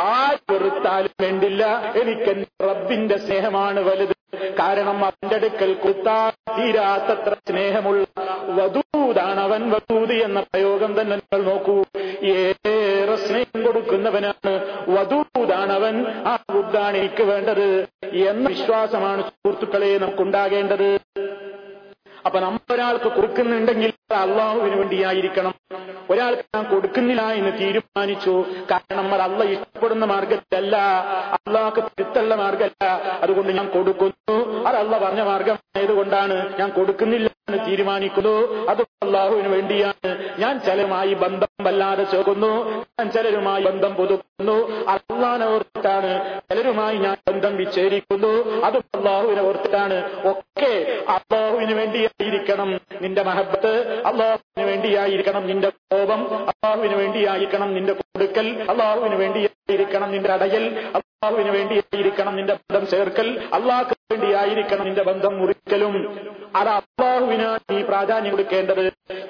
ആ വെറുത്താലും വേണ്ടില്ല, എനിക്ക് റബ്ബിന്റെ സ്നേഹമാണ് വലുത്. കാരണം അവന്റെ അടുക്കൽ കൊടുത്താൽ തീരാത്തത്ര സ്നേഹമുള്ള വദൂദാണ് അവൻ. വദൂദ് എന്ന പ്രയോഗം തന്നെ നിങ്ങൾ നോക്കൂ, ഏറെ സ്നേഹം കൊടുക്കുന്നവനാണ്. വദൂദാണ് അവൻ, ആ വുദ്ദാണ് എനിക്ക് വേണ്ടത് എന്ന വിശ്വാസമാണ് സുഹൃത്തുക്കളെ നമുക്കുണ്ടാകേണ്ടത്. അപ്പൊ നമ്മളൊരാൾക്ക് കൊടുക്കുന്നുണ്ടെങ്കിൽ അള്ളാഹുവിന് വേണ്ടിയായിരിക്കണം. ഒരാൾക്ക് ഞാൻ കൊടുക്കുന്നില്ല എന്ന് തീരുമാനിച്ചു, കാരണം അത് അള്ള ഇഷ്ടപ്പെടുന്ന മാർഗത്തിലല്ല, അള്ളാഹ്ക്ക് തിരുത്തുള്ള മാർഗമല്ല, അതുകൊണ്ട് ഞാൻ കൊടുക്കുന്നു, അത് അള്ള പറഞ്ഞ മാർഗമായതുകൊണ്ടാണ് ഞാൻ കൊടുക്കുന്നില്ല എന്ന് തീരുമാനിക്കുന്നു, അത് അള്ളാഹുവിന് വേണ്ടിയാണ്. ഞാൻ ചിലരുമായി ബന്ധം വല്ലാതെ ചേർക്കുന്നു, ഞാൻ ചിലരുമായി ബന്ധം പുതുക്കുന്നു, അള്ളാഹുവിനെ ഓർത്തിട്ടാണ്. ചിലരുമായി ഞാൻ ബന്ധം വിച്ഛേദിക്കുന്നു, അതും അള്ളാഹുവിനെ ഓർത്തിട്ടാണ്. ഒക്കെ അള്ളാഹുവിന് വേണ്ടിയായിരിക്കണം നിന്റെ മഹബത്ത്, അള്ളാഹുവിന് വേണ്ടിയായിരിക്കണം നിന്റെ കോപം, അള്ളാഹുവിന് വേണ്ടിയായിരിക്കണം നിന്റെ കൊടുക്കൽ, അള്ളാഹുവിന് വേണ്ടിയായിരിക്കണം നിന്റെ അടയൽ, അള്ളാഹുവിന് വേണ്ടിയായിരിക്കണം നിന്റെ ബന്ധം ചേർക്കൽ, അള്ളാഹ്ക്ക് വേണ്ടിയായിരിക്കണം നിന്റെ ബന്ധം മുറിക്കലും. അത് അള്ളാഹുവിനാണ് നീ പ്രാധാന്യം കൊടുക്കേണ്ടത്.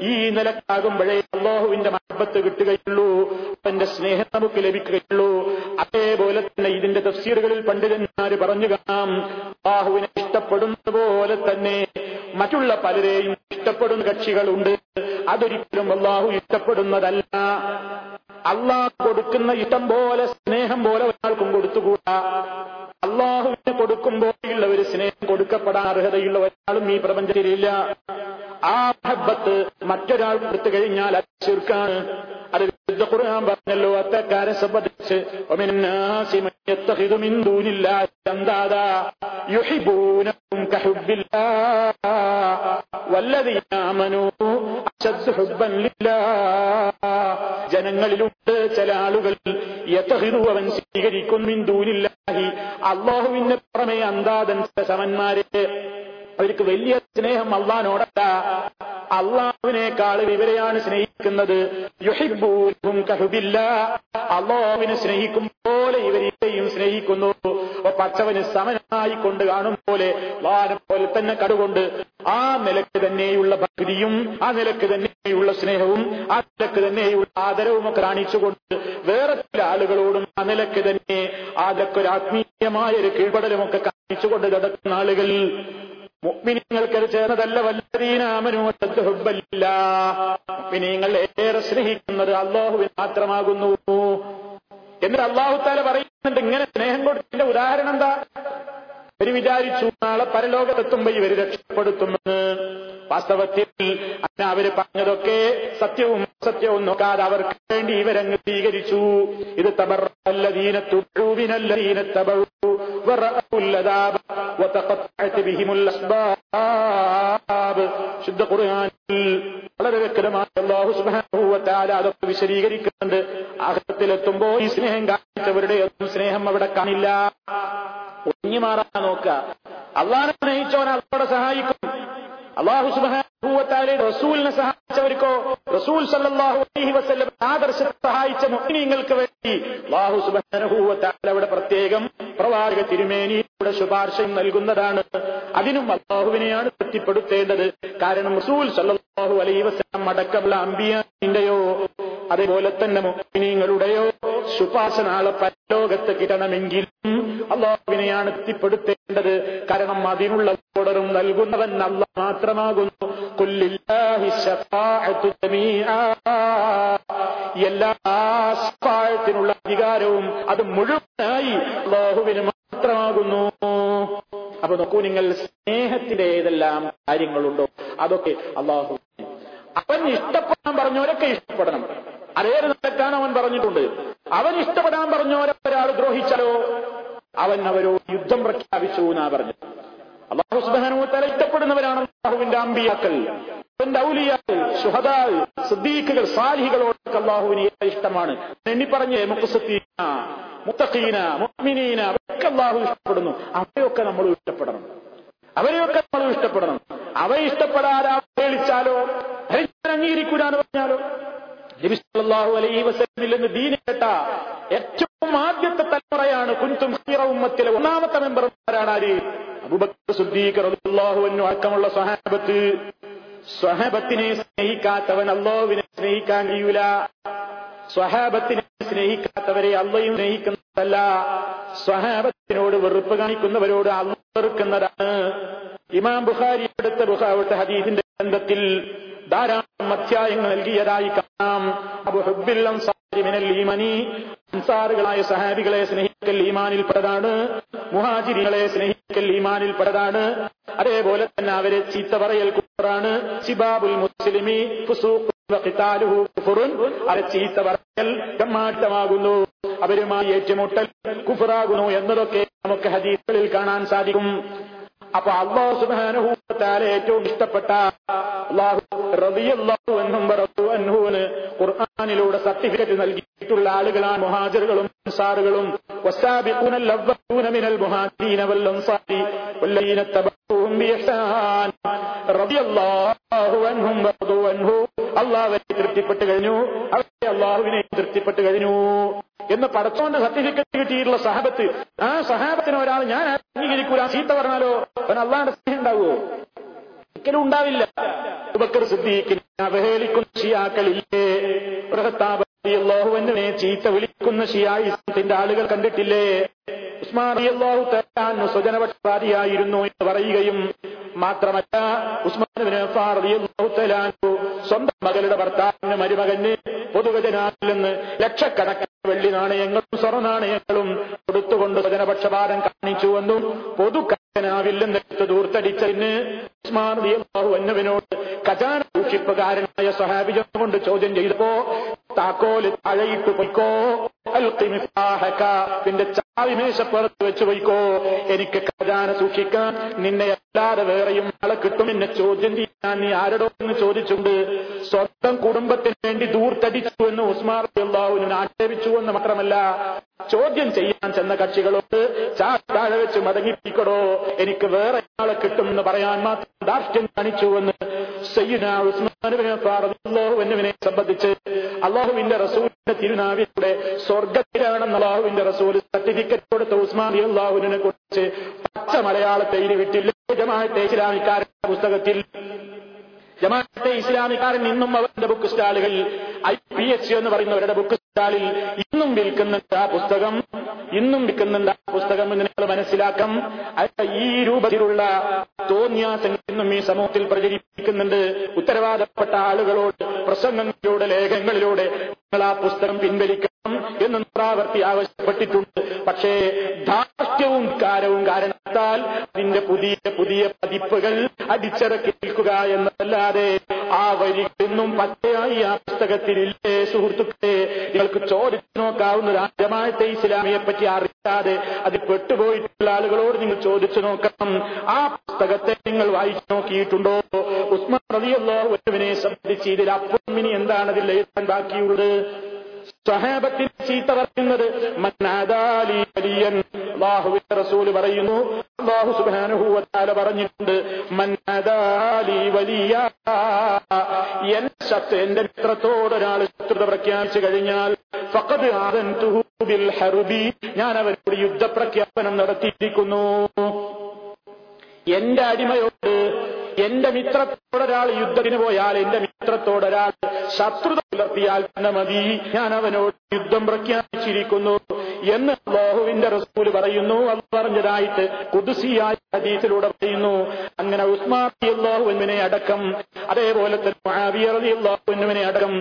ഈ നിലക്കാകുമ്പോഴേ അള്ളാഹുവിന്റെ മഹബത്ത് കിട്ടുകയുള്ളൂ, അവന്റെ സ്നേഹം നമുക്ക് ലഭിക്കുകയുള്ളൂ. അതേപോലെ തന്നെ ഇതിന്റെ തഫ്സീറുകളിൽ പണ്ഡിതന്മാര് പറഞ്ഞു കാണാം, അള്ളാഹുവിനെ ഇഷ്ടപ്പെടുന്നത് പോലെ തന്നെ മറ്റുള്ള പലരെയും ഇഷ്ടപ്പെടുന്ന കക്ഷികളുണ്ട്. അതൊരിക്കലും അള്ളാഹു ഇഷ്ടപ്പെടുന്നതല്ല. അള്ളാഹ് കൊടുക്കുന്ന ഇഷ്ടം പോലെ സ്നേഹം പോലെ ഒരാൾക്കും കൊടുത്തുകൂടാ. അള്ളാഹുവിന് കൊടുക്കുമ്പോഴുള്ള ഒരു സ്നേഹം കൊടുക്കപ്പെടാൻ അർഹതയുള്ള ഒരാളും ഈ പ്രപഞ്ചത്തിലില്ല. ആ മഹബത്ത് മറ്റൊരാൾ കൊടുത്തു കഴിഞ്ഞാൽ അത് ശിർക്കാണ്. അത് വിശുദ്ധ ഖുർആൻ പറഞ്ഞല്ലോ, അത്തക്കാരെ സംബന്ധിച്ച് ജനങ്ങളിലുണ്ട് ചില ആളുകൾ അവൻ സ്വീകരിക്കും മിന്ദൂനില്ലാഹി, അള്ളാഹുവിന്റെ പുറമേ അന്താദൻ സമന്മാരെ. അവർക്ക് വലിയ സ്നേഹം അള്ളാഹിനോടല്ല, അള്ളാഹുവിനേക്കാൾ ഇവരെയാണ് സ്നേഹിക്കുന്നത്. യുഹിബ്ബൂനഹും കഹുബില്ലാഹ്, അള്ളാഹുവിനെ സ്നേഹിക്കും പോലെ ഇവരെയും സ്നേഹിക്കുന്നു. പച്ചവന് സമനായി കൊണ്ട് കാണും പോലെ, വാരം പോലെ തന്നെ കടുകൊണ്ട്. ആ നിലക്ക് തന്നെയുള്ള ഭക്തിയും ആ നിലക്ക് തന്നെയുള്ള സ്നേഹവും ആ നിലക്ക് തന്നെയുള്ള ആദരവും ഒക്കെ കാണിച്ചുകൊണ്ട് വേറെ ചില ആളുകളോടും ആ നിലക്ക് തന്നെ ആദരക്കൊരാത്മീയമായ ഒരു കീഴ്പടലും ഒക്കെ കാണിച്ചുകൊണ്ട് നടക്കുന്ന ആളുകൾ മുഅ്മിനീങ്ങൾക്കത് ചേർന്നതല്ല. വല്ലദീന ആമനൂ വഅഷ്ഹബ്ബു ലില്ലാഹ്, മുഅ്മിനീങ്ങൾ ഏറെ സ്നേഹിക്കുന്നത് അല്ലാഹുവിനെ മാത്രമാകുന്നു. എന്നിട്ട് അല്ലാഹു തആല പറയുന്നുണ്ട്, ഇങ്ങനെ സ്നേഹം കൊടുത്തതിന്റെ ഉദാഹരണം എന്താ? ഇവര് വിചാരിച്ചു നാളെ പരലോകത്തെത്തുമ്പോ ഇവര് രക്ഷപ്പെടുത്തുമെന്ന്. വാസ്തവത്തിൽ അങ്ങനെ അവര് പറഞ്ഞതൊക്കെ സത്യവും അസത്യവും നോക്കാതെ അവർക്ക് വേണ്ടി ഇവരങ്ങ് സ്വീകരിച്ചു. ഇത് ശുദ്ധ ഖുർആനിൽ വളരെ വ്യക്തമായി അല്ലാഹു സുബ്ഹാനഹു വ തആല അതൊക്കെ വിശദീകരിക്കുന്നുണ്ട്. ആഖിറത്തിലെത്തുമ്പോ ഈ സ്നേഹം കാണിച്ചവരുടെ ഒന്നും സ്നേഹം അവിടെ കാണില്ല. ഒഴിഞ്ഞു മാറാൻ നോക്കുക. അള്ളാഹിനെ സ്നേഹിച്ചവൻ അള്ളാഹുവെ സഹായിക്കും. അള്ളാഹു സുബ്ഹാനഹു വ തആലയുടെ റസൂലിനെ സഹായിച്ചവർക്കോ റസൂൽ സല്ലല്ലാഹു അലൈഹി വസല്ലം ആദർശത്തെ സഹായിച്ച മുഅ്മിനീങ്ങൾക്ക് വേണ്ടി അള്ളാഹു സുബ്ഹാനഹു വ തആല അവിടെ പ്രത്യേകം പ്രവാചക തിരുമേനിയുടെ ശുപാർശയും നൽകുന്നതാണ്. അതിനും അള്ളാഹുവിനെയാണ് തൃപ്തിപ്പെടുത്തേണ്ടത്. കാരണം റസൂൽ സല്ലല്ലാഹു അലൈഹി വസല്ലം അടക്കമുള്ള അമ്പിയാന്റെയോ അതേപോലെ തന്നെ മുഅ്മിനീങ്ങളുടെയോ ശുപാർശ നാളെ പരലോകത്ത് കിട്ടണമെങ്കിലും അള്ളാഹുവിനെയാണ് തൃപ്തിപ്പെടുത്തേണ്ടത്. കാരണം അതിനുള്ള ഓർഡറും നൽകുന്നവൻ അള്ളാഹു മാത്രമാകുന്നു. ഖുല്ലില്ലാഹി ശഫാഅത്തു ജമീഅ, എല്ലാ ശഫാഅത്തിനുള്ള അധികാരവും അത് മുഴുവനായി അള്ളാഹുവിന് മാത്രമാകുന്നു. അപ്പൊ നോക്കൂ നിങ്ങൾ, സ്നേഹത്തിന്റെ ഏതെല്ലാം കാര്യങ്ങളുണ്ടോ അതൊക്കെ അള്ളാഹു അവൻ ഇഷ്ടപ്പെടാൻ പറഞ്ഞവരൊക്കെ ഇഷ്ടപ്പെടണം. അതേത് നടക്കാൻ അവൻ പറഞ്ഞിട്ടുണ്ട്. അവൻ ഇഷ്ടപ്പെടാൻ പറഞ്ഞവരെ ഒരാൾ ദ്രോഹിച്ചാലോ അവൻ അവരോട് യുദ്ധം പ്രഖ്യാപിച്ചു എന്നാ പറഞ്ഞു. അല്ലാഹു സുബ്ഹാനഹു വ തആല ഇഷ്ടപ്പെടുന്നവരാണ് അല്ലാഹുവിന്റെ അമ്പിയാക്കൾ, അവന്റെ ഔലിയാക്കൾ, ശുഹദാ, സിദ്ദീഖുകൾ, സാലിഹുകളോടൊക്കെ അല്ലാഹുവിന് ഏറെ ഇഷ്ടമാണ്. എണ്ണി പറഞ്ഞേ മുഖ്സതീന, മുത്തഖീന, മുഅ്മിനീന ഒക്കെ അല്ലാഹു ഇഷ്ടപ്പെടുന്നു. അവരെയൊക്കെ നമ്മൾ ഇഷ്ടപ്പെടണം, അവരെയൊക്കെ നമ്മൾ ഇഷ്ടപ്പെടണം. അവരെ ഇഷ്ടപ്പെടാതെ പേളിച്ചാലോ അംഗീകരിക്കൂലാന്ന് പറഞ്ഞാലോ, നബി സല്ലല്ലാഹു അലൈഹി വസല്ലമിൽ നിന്ന് ദീൻ കേട്ട ഏറ്റവും ആദ്യത്തെ തലമുറയാണ് കുൻതും ഖൈറ ഉമ്മത്തിലെ ഒന്നാമത്തെ മെമ്പർമാരാണ് ആര്? അബൂബക്കർ സിദ്ദീഖ് റളിയല്ലാഹു അൻഹു അടക്കമുള്ള സ്വഹാബത്ത്. സ്വഹാബത്തിനെ സ്നേഹിക്കാത്തവൻ അല്ലാഹുവിനെ സ്നേഹിക്കാൻ കഴിയൂല. സ്വഹാബത്തിനെ സ്നേഹിക്കാത്തവരെ അല്ലാഹുവും സ്നേഹിക്കുന്നതല്ല. സ്വഹാബത്തിനോട് വെറുപ്പ് കാണിക്കുന്നവരോട് അല്ലാഹു വെറുക്കുന്നതാണ്. ഇമാം ബുഖാരി എടുത്ത ബുഖാരിയുടെ ഹദീസിന്റെ ഗ്രന്ഥത്തിൽ ധാരാളം അധ്യായങ്ങൾ നൽകിയതായി കാണാം. അബൂഹുബ്ബിൽ അൻസാരി മിനൽ ഈമാനി, അൻസാറുകളായ സഹാബികളെ സ്നേഹിക്കൽ ഈമാനിൽ പെട്ടതാണ്. മുഹാജിരികളെ സ്നേഹിക്കൽ ഈമാനിൽ പെട്ടതാണ്. അതേപോലെ തന്നെ അവരെ ചീത്ത പറയൽ കുഫറാണ്. സിബാബുൽ മുസ്ലിമി ഫുസൂഖ് വഖിതാലുഹു കുഫറുൻ, അവരെ ചീത്ത പറയൽ കമ്മാട്ടമാകുന്നു, അവരുമായി ഏറ്റുമുട്ടൽ കുഫറാകുന്നു എന്നതൊക്കെ നമുക്ക് ഹദീസുകളിൽ കാണാൻ സാധിക്കും. അപ്പൊ അല്ലാഹു സുബ്ഹാനഹു വ തആല ഏറ്റവും ഇഷ്ടപ്പെട്ട അല്ലാഹു റളിയല്ലാഹു അൻഹു വറദു അൻഹുവിന് ഖുർആനിലൂടെ സർട്ടിഫിക്കറ്റ് നൽകിയിട്ടുള്ള ആളുകളാണ് മുഹാജിറുകളും അൻസാറുകളും. വസ്സാബിഖൂനൽ അവ്വലൂന മിനൽ മുഹാജിരീന വൽ അൻസാരി വല്ലദീന തബഅൂഹും ബിഇഹ്സാൻ റളിയല്ലാഹു അൻഹും വറദു അൻഹു. അല്ലാഹുവിനെ തൃപ്തിപ്പെട്ടു കഴിഞ്ഞു, അവരെ അല്ലാഹുവിനെ തൃപ്തിപ്പെട്ടു കഴിഞ്ഞു. എന്ന് പടച്ചോന്റെ സർട്ടിഫിക്കറ്റ് കിട്ടിയിട്ടുള്ള സഹാബത്ത്, ആ സഹാബത്തിന് ഒരാൾ ഞാൻ അംഗീകരിക്കൂല ചീത്ത പറഞ്ഞാലോ അവൻ അള്ളാന്റെ സ്നേഹം ഉണ്ടാവുമോ? ഒരിക്കലും ഉണ്ടാവില്ല. അബൂബക്കർ സിദ്ദീഖിനെ അവഹേളിക്കുന്ന ശിയാക്കളില്ലേ? ഖത്താബ് റളിയല്ലാഹു അൻഹുവിനെ ചീത്ത വിളിക്കുന്ന ശിയായിസത്തിന്റെ ആളുകൾ കണ്ടിട്ടില്ലേ? ഉസ്മാൻ റളിയല്ലാഹു തആല അൻഹു സ്വജനപക്ഷപാതിയായിരുന്നു എന്ന് പറയുകയും മാത്രമല്ല, ഉസ്മാൻ ഇബ്നു അഫ്ഫാൻ റളിയല്ലാഹു തആല അൻഹു സ്വന്തം മകളുടെ ഭർത്താവിന് മരുമകന് പൊതുഖജനാവിൽ നിന്ന് ലക്ഷക്കണക്കിന് വെള്ളി നാണയങ്ങളും സ്വർണ്ണ നാണയങ്ങളും കൊടുത്തുകൊണ്ട് സ്വജനപക്ഷപാതം കാണിച്ചുവെന്നും പൊതുഖജനാവിൽ നിന്നെടുത്ത് ദൂർത്തടിച്ചതിന് ഉസ്മാൻ റളിയല്ലാഹു അൻഹുവിനോട് ഖജാന സൂക്ഷിപ്പുകാരനായ സഹാബി കൊണ്ട് ചോദ്യം ചെയ്തപ്പോ താക്കോല് താഴയിട്ട് പൊയ്ക്കോ, നിന്റെ ചാവി മേശപ്പുറത്ത് വെച്ച് പൊയ്ക്കോ, എനിക്ക് ഖജാന സൂക്ഷിക്കാൻ നിന്നെ അല്ലാതെ വേറെയും ആളെ കിട്ടും, എന്നെ ചോദ്യം ചെയ്യാൻ നീ ആരടോ എന്ന് ചോദിച്ചുകൊണ്ട് സ്വന്തം കുടുംബത്തിന് വേണ്ടി ദൂർത്തടിച്ചു എന്ന് ഉസ്മാൻ റളിയല്ലാഹു അൻഹു ആക്ഷേപിച്ചു എന്ന് മാത്രമല്ല, ചോദ്യം ചെയ്യാൻ ചെന്ന കക്ഷികളോട് ചാവി താഴെ വെച്ച് മടങ്ങിപ്പിക്കടോ, എനിക്ക് വേറെ ആളെ കിട്ടും എന്ന് പറയാൻ മാത്രം ധാർഷ്ട്യം കാണിച്ചു എന്ന് സയ്യിദ്നാ ഉസ്മാൻ ഇബ്നു അഫ്ഫാൻ റളിയല്ലാഹു അൻഹുവിനെ സംബന്ധിച്ച് അള്ളാഹുവിന്റെ റസൂലിന്റെ തിരുനാവിലൂടെ സ്വർഗ്ഗത്തിലാണെന്ന് അള്ളാഹുവിന്റെ റസൂൽ സർട്ടിഫിക്കറ്റ് കൊടുത്ത ഉസ്മാൻ റളിയല്ലാഹുവിനെ കുറിച്ച് പച്ച മലയാളത്തിൽ വിട്ടില്ല. ജമാഅത്തെ ഇസ്ലാമിക്കാരുടെ പുസ്തകത്തിൽ, ജമാഅത്തെ ഇസ്ലാമിക്കാരൻ ഇന്നും അവരുടെ ബുക്ക് സ്റ്റാളുകൾ ഐ പി എസ് എന്ന് പറയുന്നവരുടെ ബുക്ക് സ്റ്റാളിൽ ഇന്നും വിൽക്കുന്നുണ്ട് ആ പുസ്തകം, ഇന്നും വിൽക്കുന്നുണ്ട് ആ പുസ്തകം എന്ന് നിങ്ങൾ മനസ്സിലാക്കാം. ഈ രൂപത്തിലുള്ള തോന്നിയാസങ്ങൾ ഇന്നും ഈ സമൂഹത്തിൽ പ്രചരിപ്പിക്കുന്നുണ്ട്. ഉത്തരവാദപ്പെട്ട ആളുകളോട് പ്രസംഗങ്ങളിലൂടെ ലേഖനങ്ങളിലൂടെ നിങ്ങൾ ആ പുസ്തകം പിൻവലിക്കണം എന്ന് പ്രാവർത്തി ആവശ്യപ്പെട്ടിട്ടുണ്ട്. പക്ഷേ ധാർഷ്ട്യവും കാരവും കാരണത്താൽ അതിന്റെ പുതിയ പുതിയ പതിപ്പുകൾ അടിച്ചിറക്കി നിൽക്കുക എന്നതല്ലാതെ ആ വരിന്നും പച്ചയായി ആ പുസ്തകത്തിലില്ലേ? സുഹൃത്തുക്കളെ, നിങ്ങൾക്ക് ചോദിച്ചു നോക്കാവുന്നതാണ്. ജമാഅത്തെ ഇസ്ലാമിയെ പറ്റി അറിയാതെ അത് പെട്ടുപോയിട്ടുള്ള ആളുകളോട് നിങ്ങൾ ചോദിച്ചു നോക്കണം, ആ പുസ്തകത്തെ നിങ്ങൾ വായിച്ചു നോക്കിയിട്ടുണ്ടോ? ഉസ്മാൻ റളിയല്ലാഹു അൻഹുവിനെ സംബന്ധിച്ച് ഇതിൽ അപ്പം ഇനി എന്താണ് അതിൽ എഴുതാൻ ബാക്കിയുള്ളത്? സഹാബത്തിൽ ചീത്ത പറയുന്നത് അല്ലാഹുവിന്റെ റസൂൽ പറയുന്നു, അല്ലാഹു സുബ്ഹാനഹു വ തആല പറഞ്ഞിട്ടുണ്ട്, മൻഅദാലി വലിയ, എന്റെ ശത്രു എന്റെ മിത്രത്തോട് ഒരാൾ ശത്രുത പ്രഖ്യാപിച്ചു കഴിഞ്ഞാൽ ഫഖദ് ആദൻതുഹു ബിൽ ഹർബി, ഞാൻ അവരോട് യുദ്ധപ്രഖ്യാപനം നടത്തിയിരിക്കുന്നു. എന്റെ അടിമയോട് എന്റെ മിത്രത്തോടൊരാൾ യുദ്ധത്തിന് പോയാൽ, എന്റെ മിത്രത്തോടൊരാൾ ശത്രുത പുലർത്തിയാൽ തന്നെ മതി, ഞാൻ അവനോട് യുദ്ധം പ്രഖ്യാപിച്ചിരിക്കുന്നു എന്ന് അല്ലാഹുവിന്റെ റസൂൽ പറയുന്നു. അത് പറഞ്ഞതായിട്ട് ഖുദ്സിയായ ഹദീസിലൂടെ പറയുന്നു. അങ്ങനെ ഉസ്മാൻ റളിയല്ലാഹു അൻഹുവിനെ അടക്കം, അതേപോലെ തന്നെ മുആവിയ റളിയല്ലാഹു അൻഹുവിനെ അടക്കം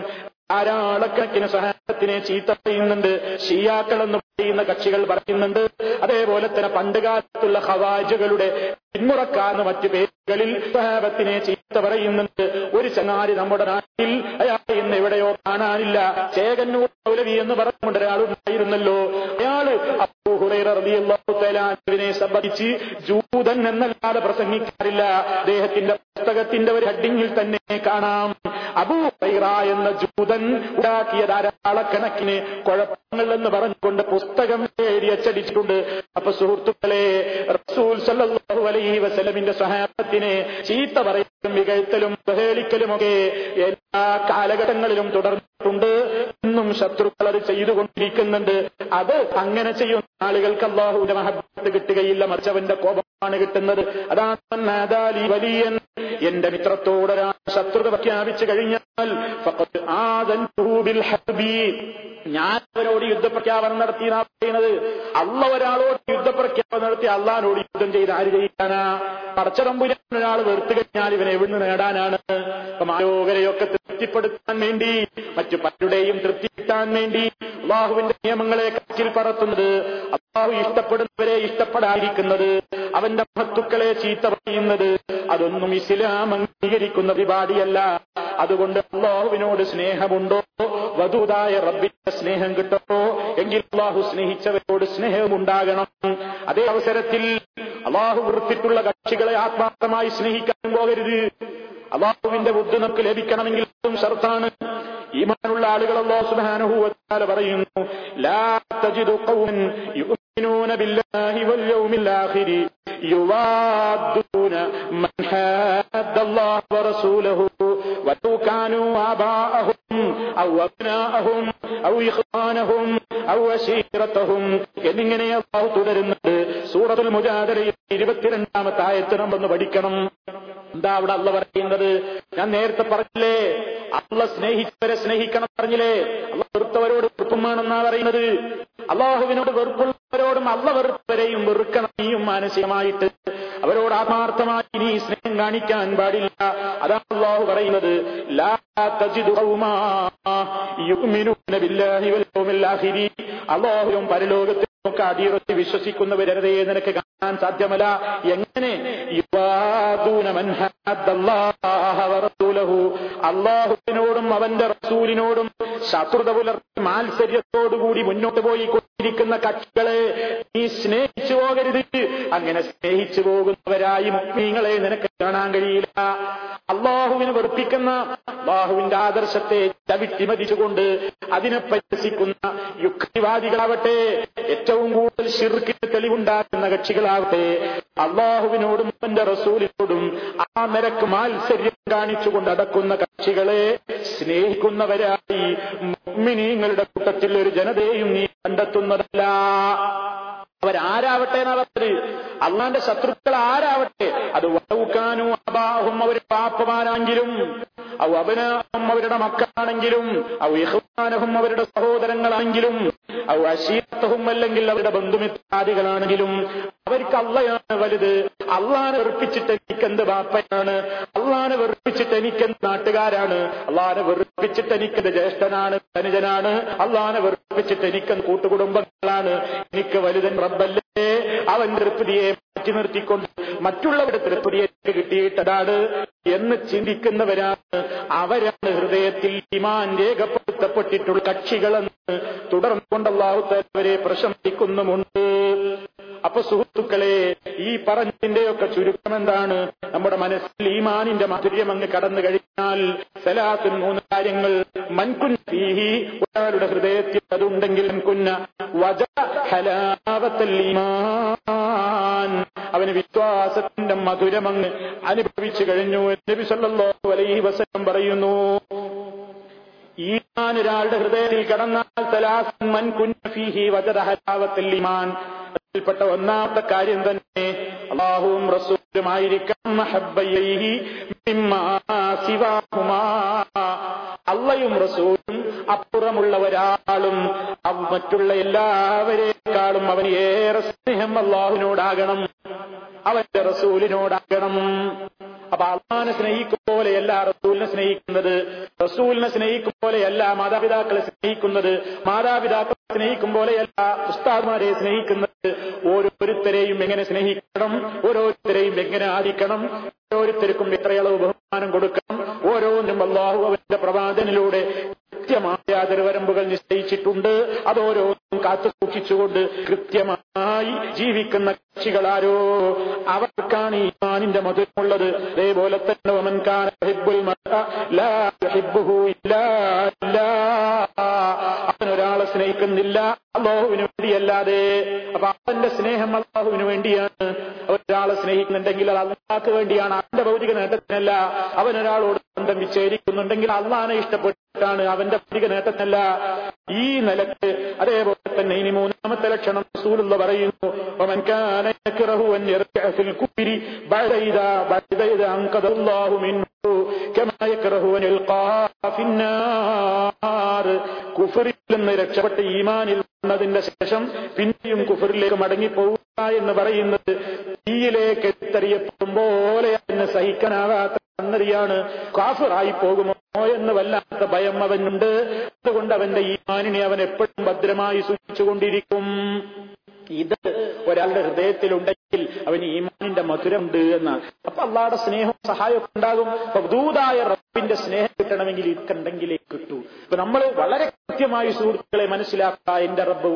ധാരാളക്കണക്കിന് സഹാബത്തിനെ ചീത്ത പറയുന്നുണ്ട്, ഷിയാക്കൾ എന്ന് പറയുന്ന കക്ഷികൾ പറയുന്നുണ്ട്. അതേപോലെ തന്നെ പണ്ടുകാലത്തുള്ള ഖവാരിജുകളുടെ പിന്മുറക്കാർന്ന മറ്റു പേരുകളിൽ സഹാബത്തിനെ ചീത്ത പറയുന്നുണ്ട്. ഒരു ചങ്ങാതി നമ്മുടെ നാട്ടിൽ, അയാൾ ഇന്ന് എവിടെയോ കാണാനില്ല, ചേകന്നൂർ മൗലവി എന്ന് പറഞ്ഞുകൊണ്ട് ഒരാളുണ്ടായിരുന്നല്ലോ, അയാള് അബൂ ഹുറൈറ റളിയല്ലാഹു തആല അൻഹുവിനെ സംബന്ധിച്ച് ജൂതൻ എന്നല്ലാതെ പ്രസംഗിക്കാറില്ല. അദ്ദേഹത്തിന്റെ പുസ്തകത്തിന്റെ ഒരു ഹെഡിങ്ങിൽ തന്നെ കാണാം, അബൂ ഹുറൈറ എന്ന ജൂതൻ ഉണ്ടാക്കിയ ധാരാളക്കണക്കിന് കുഴപ്പങ്ങൾ എന്ന് പറഞ്ഞുകൊണ്ട് പുസ്തകം എഴുതി അച്ചടിച്ചിട്ടുണ്ട്. അപ്പൊ സുഹൃത്തുക്കളെ, റസൂൽ സല്ലല്ലാഹു അലൈഹി വസല്ലമിന്റെ സഹാബത്തിനെ ചീത്ത പറയലും വികഴ്ത്തലും അവഹേളിക്കലുമൊക്കെ എല്ലാ കാലഘട്ടങ്ങളിലും തുടർന്നിട്ടുണ്ട്. ഇന്നും ശത്രുക്കൾ അത് ചെയ്തുകൊണ്ടിരിക്കുന്നുണ്ട്. അത് അങ്ങനെ ചെയ്യുന്ന ആളുകൾക്ക് അല്ലാഹുവിന്റെ മഹബത്ത് കിട്ടുകയില്ല, മറിച്ചവന്റെ കോപമാണ് കിട്ടുന്നത്. അതാണ് വലിയൻ, എന്റെ മിത്രത്തോടൊരാൾ ശത്രുത പ്രഖ്യാപിച്ചു കഴിഞ്ഞാൽ ഫഖദ് ആദൻതുഹു ബിൽ ഹർബി, ഞാൻ അവരോട് യുദ്ധപ്രഖ്യാപനം നടത്തി എന്നാ പറയുന്നത്. അള്ള ഒരാളോട് യുദ്ധപ്രഖ്യാപനം നടത്തി അള്ളാഹിനോട് യുദ്ധം ചെയ്ത് ആര് ജയിക്കാനാ? പടച്ചതമ്പുരാൻ ഒരാൾ വെറുത്തു കഴിഞ്ഞാൽ ഇവൻ എവിടുന്ന് നേടാനാണ്? അപ്പം ആരോഗ്യരെയൊക്കെ തൃപ്തിപ്പെടുത്താൻ വേണ്ടി, മറ്റു പലരുടെയും തൃപ്തി കിട്ടാൻ വേണ്ടി അള്ളാഹുവിന്റെ നിയമങ്ങളെ കച്ചിൽ പറത്തുന്നത്, അള്ളാഹു ഇഷ്ടപ്പെടുന്നവരെ ഇഷ്ടപ്പെടാതിരിക്കുന്നത്, അവന്റെ മഹത്തുക്കളെ ചീത്ത പറയുന്നത്, അതൊന്നും ഇസ്ലാം അംഗീകരിക്കുന്ന പരിപാടിയല്ല. അതുകൊണ്ട് അള്ളാഹുവിനോട് സ്നേഹമുണ്ടോ, വദൂദായ റബ്ബിന്റെ സ്നേഹം കിട്ടുമോ എങ്കിൽ അള്ളാഹു സ്നേഹിച്ചവരോട് സ്നേഹം ഉണ്ടാകണം. അതേ അവസരത്തിൽ അള്ളാഹു വെറുത്തിട്ടുള്ള കക്ഷികളെ ആത്മാർത്ഥമായി സ്നേഹിക്കാൻ പോകരുത്. അള്ളാഹുവിന്റെ ബുദ്ധി നമുക്ക് ലഭിക്കണമെങ്കിൽ അതും ഷർത്താണ്. ഈമാനുള്ള ആളുകൾ അല്ലാഹു സുബ്ഹാനഹു വ തആല പറയുന്നു, ലാ തജിദു ഖൗമൻ യുഅ്മിനൂന ബില്ലാഹി വൽ യൗമിൽ ആഖിരി യുവാദ്ദൂന മൻ ഹദ്ദല്ലാഹ വ റസൂലഹു വലൗ കാനൂ ആബാഅഹും ഔ അബ്നാഅഹും ഔ ഇഖ്വാനഹും ഔ വസീറതഹും എന്നിങ്ങനെ അല്ലാഹു തുടരുന്നത്. സൂറത്തുൽ മുജാദലയിൽ ഇരുപത്തിരണ്ടാമത്തെ ആയത്ത് നമ്മൾ പഠിക്കണം. എന്താ അവിടെ അല്ലാഹു പറയുന്നത്? ഞാൻ നേരത്തെ പറഞ്ഞില്ലേ, അല്ലാഹു സ്നേഹിച്ചവരെ സ്നേഹിക്കണം പറഞ്ഞില്ലേ? അല്ലാഹു വെറുത്തവരോട് വെറുപ്പും വേണമെന്നാ പറയുന്നത്. അല്ലാഹുവിനോട് വെറുപ്പുള്ളവരോടും അല്ലാഹു വെറുത്തവരെയും വെറുക്കണം. നീയും മാനസികമായിട്ട് അവരോട് ആത്മാർത്ഥമായി നീ സ്നേഹം കാണിക്കാൻ പാടില്ല. അതാണ് അല്ലാഹു പറയുന്നത്, ലാ തജിദു ഖൗമാ യുഅ്മിനൂന ബില്ലാഹി വൽ യൗമിൽ ആഖിരി. അല്ലാഹുവും പരലോകത്തിലും ആഖിറത്തിൽ വിശ്വസിക്കുന്നവരെ നിനക്ക് കാണാൻ സാധ്യമല്ല. എങ്ങനെ? യുവാദൂന മൻ ഹദ്ദല്ലാഹ വ റസൂലഹു. അല്ലാഹുവിനോടും അവന്റെ റസൂലിനോടും ശത്രുത പുലർത്തി മാത്സര്യത്തോടുകൂടി മുന്നോട്ട് പോയി കൊണ്ടിരിക്കുന്ന കക്ഷികളെ നീ സ്നേഹിച്ചു പോകരുത്. അങ്ങനെ സ്നേഹിച്ചു പോകുന്നവരായി മുഅ്മിനീങ്ങളെ നിനക്ക് കാണാൻ കഴിയില്ല. അല്ലാഹുവിനെ വെറുപ്പിക്കുന്ന, അല്ലാഹുവിന്റെ ആദർശത്തെ ചവിട്ടിമതിച്ചുകൊണ്ട് അതിനെ പരിഹസിക്കുന്ന യുക്തിവാദികളാവട്ടെ, ഏറ്റവും കൂടുതൽ ശിർക്കിന് തെളിവുണ്ടാക്കുന്ന കക്ഷികളാവട്ടെ, അല്ലാഹുവിനോടും അവന്റെ റസൂലിനോടും ആ നിരക്ക് മാത്സര്യം കാണിച്ചുകൊണ്ട് അടക്കുന്ന കക്ഷികളെ സ്നേഹിക്കുന്നവരായി മുഅ്മിനീങ്ങളുടെ കൂട്ടത്തിൽ ഒരു ജനതയെയും നീ കണ്ടെത്തുന്നതല്ല. അവരാരാവട്ടെ എന്നാ പറഞ്ഞത്? അള്ളാന്റെ ശത്രുക്കൾ ആരാവട്ടെ, അത് വലൗകാനു അബാഹും അവരുടെ പാപ്പമാരാണെങ്കിലും, അവ അബ്നാഉം അവരുടെ മക്കളാണെങ്കിലും, അവ ഇഖ്വാനഹും അവരുടെ സഹോദരങ്ങളാണെങ്കിലും, അവ അശീറത്തഹും അല്ലെങ്കിൽ അവരുടെ ബന്ധുമിത്രാദികളാണെങ്കിലും, അവർക്ക് അള്ളയാണ് വലുത്. അള്ളാനെ വെറുപ്പിച്ചിട്ട് എനിക്കെന്ത് ബാപ്പയാണ്, അള്ളാനെ വെറുപ്പിച്ചിട്ട് എനിക്കെന്ത് നാട്ടുകാരാണ്, അള്ളാനെ വെറുപ്പിച്ചിട്ട് എനിക്കെന്ത് ജ്യേഷ്ഠനാണ് ധനുജനാണ്, അള്ളാനെ വെറുപ്പിച്ചിട്ട് എനിക്കെന്ത് കൂട്ടുകുടുംബങ്ങളാണ്, എനിക്ക് വലുതൻ റബ്ബല്ലേ. അവൻ തൃപ്തിയെ മാറ്റി നിർത്തിക്കൊണ്ട് മറ്റുള്ളവരുടെ തൃപ്തിയെ കിട്ടിയിട്ടതാണ് എന്ന് ചിന്തിക്കുന്നവരാണ്, അവരാണ് ഹൃദയത്തിൽ ഈമാൻ രേഖപ്പെടുത്തപ്പെട്ടിട്ടുള്ള കക്ഷികളെന്ന് തുടർന്നുകൊണ്ട് അല്ലാഹു തആലയെ പ്രശംസിക്കുന്നുമുണ്ട്. അപ്പൊ സുഹൃത്തുക്കളെ, ഈ പറഞ്ഞതിന്റെയൊക്കെ ചുരുക്കം എന്താണ്? നമ്മുടെ മനസ്സിൽ ഈമാനിന്റെ മാധുര്യം അങ്ങ് കടന്നു കഴിഞ്ഞാൽ സലാത്തും മൂന്ന് കാര്യങ്ങൾ മൻകുന്ന ഫീഹി, ഒരാളുടെ ഹൃദയത്തിൽ അതുണ്ടെങ്കിൽ മൻകുന്ന വജ ഹലാവത്തുൽ ഈമാൻ, അവന് വിശ്വാസത്തിന്റെ മധുരമങ്ങ് അനുഭവിച്ചു കഴിഞ്ഞു. നബി സല്ലല്ലാഹു അലൈഹി വസല്ലം പറയുന്നു, ഈമാൻ ഒരാളുടെ ഹൃദയത്തിൽ കടന്നാൽ സലാത്തുൻ മൻകുന്ന ഫീഹി വജ ഹലാവത്തുൽ ഈമാൻ, പ്പെട്ട ഒന്നാമത്തെ കാര്യം തന്നെ അല്ലാഹുവും റസൂലുമായിരിക്കണം. മഹബ്ബയൈഹി മിമ്മാ സിവാഹുമാ, അല്ലാഹുവും റസൂലും അപ്പുറമുള്ള ഒരാളും മറ്റുള്ള എല്ലാവരെക്കാളും അവന് ഏറെ സ്നേഹം അല്ലാഹുവിനോടാകണം, അവന്റെ റസൂലിനോടാകണം. അപ്പൊ അള്ളാഹിനെ സ്നേഹിക്കും പോലെയല്ല റസൂലിനെ സ്നേഹിക്കുന്നത്, റസൂലിനെ സ്നേഹിക്കും പോലെയല്ല മാതാപിതാക്കളെ സ്നേഹിക്കുന്നത്, മാതാപിതാക്കളെ സ്നേഹിക്കും പോലെയല്ല ഉസ്താദ്മാരെ സ്നേഹിക്കുന്നത്. ഓരോരുത്തരെയും എങ്ങനെ സ്നേഹിക്കണം, ഓരോരുത്തരെയും എങ്ങനെ ആദരിക്കണം, ഓരോരുത്തർക്കും എത്രയളവ് ബഹുമാനം കൊടുക്കണം, ഓരോന്നും അള്ളാഹു അവന്റെ പ്രവാചകനിലൂടെ കൃത്യമായ അതിർവരമ്പുകൾ നിശ്ചയിച്ചിട്ടുണ്ട്. അതോരോന്നും കാത്തു സൂക്ഷിച്ചുകൊണ്ട് കൃത്യമായി ജീവിക്കുന്ന കക്ഷികളാരോ അവർക്കാണ് ഈമാനിന്റെ മധുരമുള്ളത്. അതേപോലെ തന്നെ വമൻ കാന ഹിബ്ബുൽ മർഅ ലാ ഹിബ്ബുഹു ഇല്ലാ ഇല്ലാ, അവനൊരാളെ സ്നേഹിക്കുന്നില്ല അല്ലാഹുവിനു വേണ്ടിയല്ലാതെ. അപ്പൊ അവന്റെ സ്നേഹം അല്ലാഹുവിനു വേണ്ടിയാണ്. അവനൊരാളെ സ്നേഹിക്കുന്നുണ്ടെങ്കിൽ അത് അല്ലാഹുവിനു വേണ്ടിയാണ്, അവന്റെ ഭൗതിക നേട്ടത്തിനല്ല. അവനൊരാളോട് ബന്ധം വിച്ഛേദിക്കുന്നുണ്ടെങ്കിൽ അല്ലാഹുവിനെ ഇഷ്ടപ്പെട്ടിട്ടാണ്, അവന്റെ ഭൗതിക നേട്ടത്തിനല്ല. ഈ നിലക്ക് അതേപോലെ തന്നെ ഇനി മൂന്നാമത്തെ ലക്ഷണം റസൂലുള്ള പറയുന്നു, വമൻ കാന യക്റഹു അൻ യർജിഅ ഫിൽ കുഫ്രി ബഅദ ഇദാ ബഅദ ഇദാ അൻഖദല്ലാഹു മിൻഹു കമാ യക്റഹു അൻ യൽഖാ ഫിന്നാർ. കുഫ്രിൽ നിന്ന് രക്ഷപ്പെട്ട് ഈമാനിൽ വന്നതിന്റെ ശേഷം പിന്നെയും കുഫ്രിലേക്ക് മടങ്ങിപ്പോവുക എന്ന് പറയുന്നത് തീയിലേക്ക് എടുത്തെറിയപ്പെടും പോലെ അവന് സഹിക്കാനാവാത്ത സംഗതിയാണ്. കാഫിറായി പോകുമോ എന്ന് വല്ലാത്ത ഭയം അവനുണ്ട്. അതുകൊണ്ട് അവന്റെ ഈമാനിനെ അവൻ എപ്പോഴും ഭദ്രമായി സൂക്ഷിച്ചുകൊണ്ടിരിക്കും. ഇത് ഒരാളുടെ ഹൃദയത്തിലുണ്ടെങ്കിൽ അവന് ഈമാനിന്റെ മധുരമുണ്ട് എന്നാണ്. അപ്പൊ അള്ളാഹുടെ സ്നേഹവും സഹായമൊക്കെ ഉണ്ടാകും. വദൂദായ റബ്ബിന്റെ സ്നേഹം കിട്ടണമെങ്കിൽ ഇതുണ്ടെങ്കിലേ കിട്ടൂ. ഇപ്പൊ നമ്മൾ വളരെ കൃത്യമായി സുഹൃത്തുക്കളെ മനസ്സിലാക്കുക, എന്റെ റബ്ബ്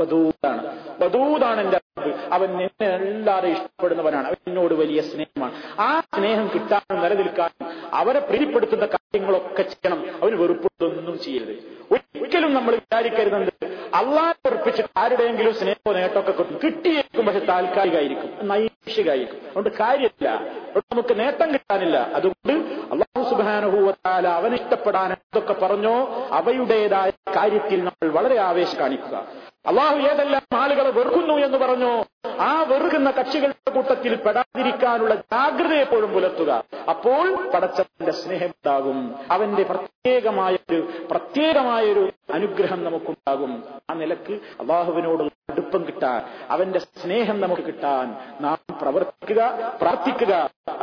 വദൂദാണ്, വദൂദാണ് എന്റെ റബ്ബ്, അവൻ എന്നെ എല്ലാവരും ഇഷ്ടപ്പെടുന്നവനാണ്, അവൻ എന്നോട് വലിയ സ്നേഹമാണ്. ആ സ്നേഹം കിട്ടാനും നിലനിൽക്കാനും അവരെ പ്രീതിപ്പെടുത്തുന്ന കാര്യങ്ങളൊക്കെ ചെയ്യണം. അവർ വെറുപ്പുള്ളതൊന്നും ചെയ്യരുത്. ഒരിക്കലും നമ്മൾ വിചാരിക്കരുത് അള്ളാഹ് വെറുപ്പിച്ചിട്ട് ആരുടെയെങ്കിലും സ്നേഹമോ നേട്ടമൊക്കെ കിട്ടും. കിട്ടിയേക്കും, പക്ഷെ താൽക്കാലികമായിരിക്കും, നൈമിഷികമായിരിക്കും. അതുകൊണ്ട് കാര്യമില്ല, നമുക്ക് നേട്ടം കിട്ടാനില്ല. അതുകൊണ്ട് അള്ളാഹു സുബ്ഹാനഹു വ തആല അവനെ ഇഷ്ടപ്പെടാൻ എന്തൊക്കെ പറഞ്ഞോ അവയുടേതായ കാര്യത്തിൽ നമ്മൾ വളരെ ആവേശം കാണിക്കുക. അള്ളാഹു ഏതെല്ലാം ആളുകളെ വെറുക്കുന്നു എന്ന് പറഞ്ഞോ ആ വെറുക്കുന്ന കക്ഷികളുടെ കൂട്ടത്തിൽ പെടാതിരിക്കാനുള്ള ജാഗ്രത എപ്പോഴും പുലർത്തുക. അപ്പോൾ പടച്ചവന്റെ സ്നേഹം ഉണ്ടാകും, അവന്റെ പ്രത്യേകമായ ഒരു പ്രത്യേകമായൊരു അനുഗ്രഹം നമുക്കുണ്ടാകും. ആ നിലക്ക് അള്ളാഹുവിനോടുള്ള അടുപ്പം കിട്ടാൻ, അവന്റെ സ്നേഹം നമുക്ക് കിട്ടാൻ നാം പ്രവർത്തിക്കുക, പ്രാർത്ഥിക്കുക.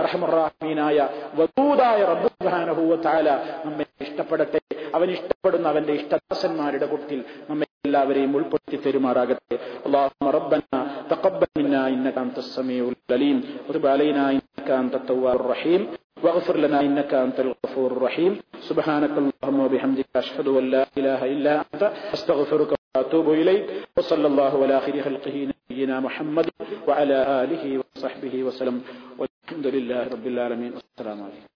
അർഹമർ റഹീമായ വദൂദായ റബ്ബ് സുബ്ഹാനഹു വ തആല നമ്മെ ഇഷ്ടപ്പെടട്ടെ. അവൻ ഇഷ്ടപ്പെടുന്ന അവന്റെ ഇഷ്ടദാസന്മാരുടെ കൂട്ടത്തിൽ നമ്മെ എല്ലാവരെയും ഉൾപ്പെടുത്തി തെരുമാറാകട്ടെ. അല്ലാഹുമ്മ റബ്ബനാ തഖബ്ബൽ മിന്നാ ഇന്നക അൻത സമീഉൽ അലീം വതുബ് അലൈനാ ഇന്നക അൻത തവ്വാബുർ റഹീം വഗ്ഫിർ ലനാ ഇന്നക അൻതൽ ഗഫൂറുർ റഹീം സുബ്ഹാനക അല്ലാഹുമ്മ വബിഹംദിക അഷ്ഹദു അല്ലാ ഇലാഹ ഇല്ലാ അൻത അസ്തഗ്ഫിറുക വഅതൂബു ഇലൈക് വസല്ലല്ലാഹു അലാ ഖൈരി ഖൽഖിഹി നബിയിനാ മുഹമ്മദ് വഅലാ ആലിഹി വസഹ്ബിഹി വസല്ലം വൽഹംദുലില്ലാഹി റബ്ബിൽ ആലമീൻ അസ്സലാമു അലൈക്കും.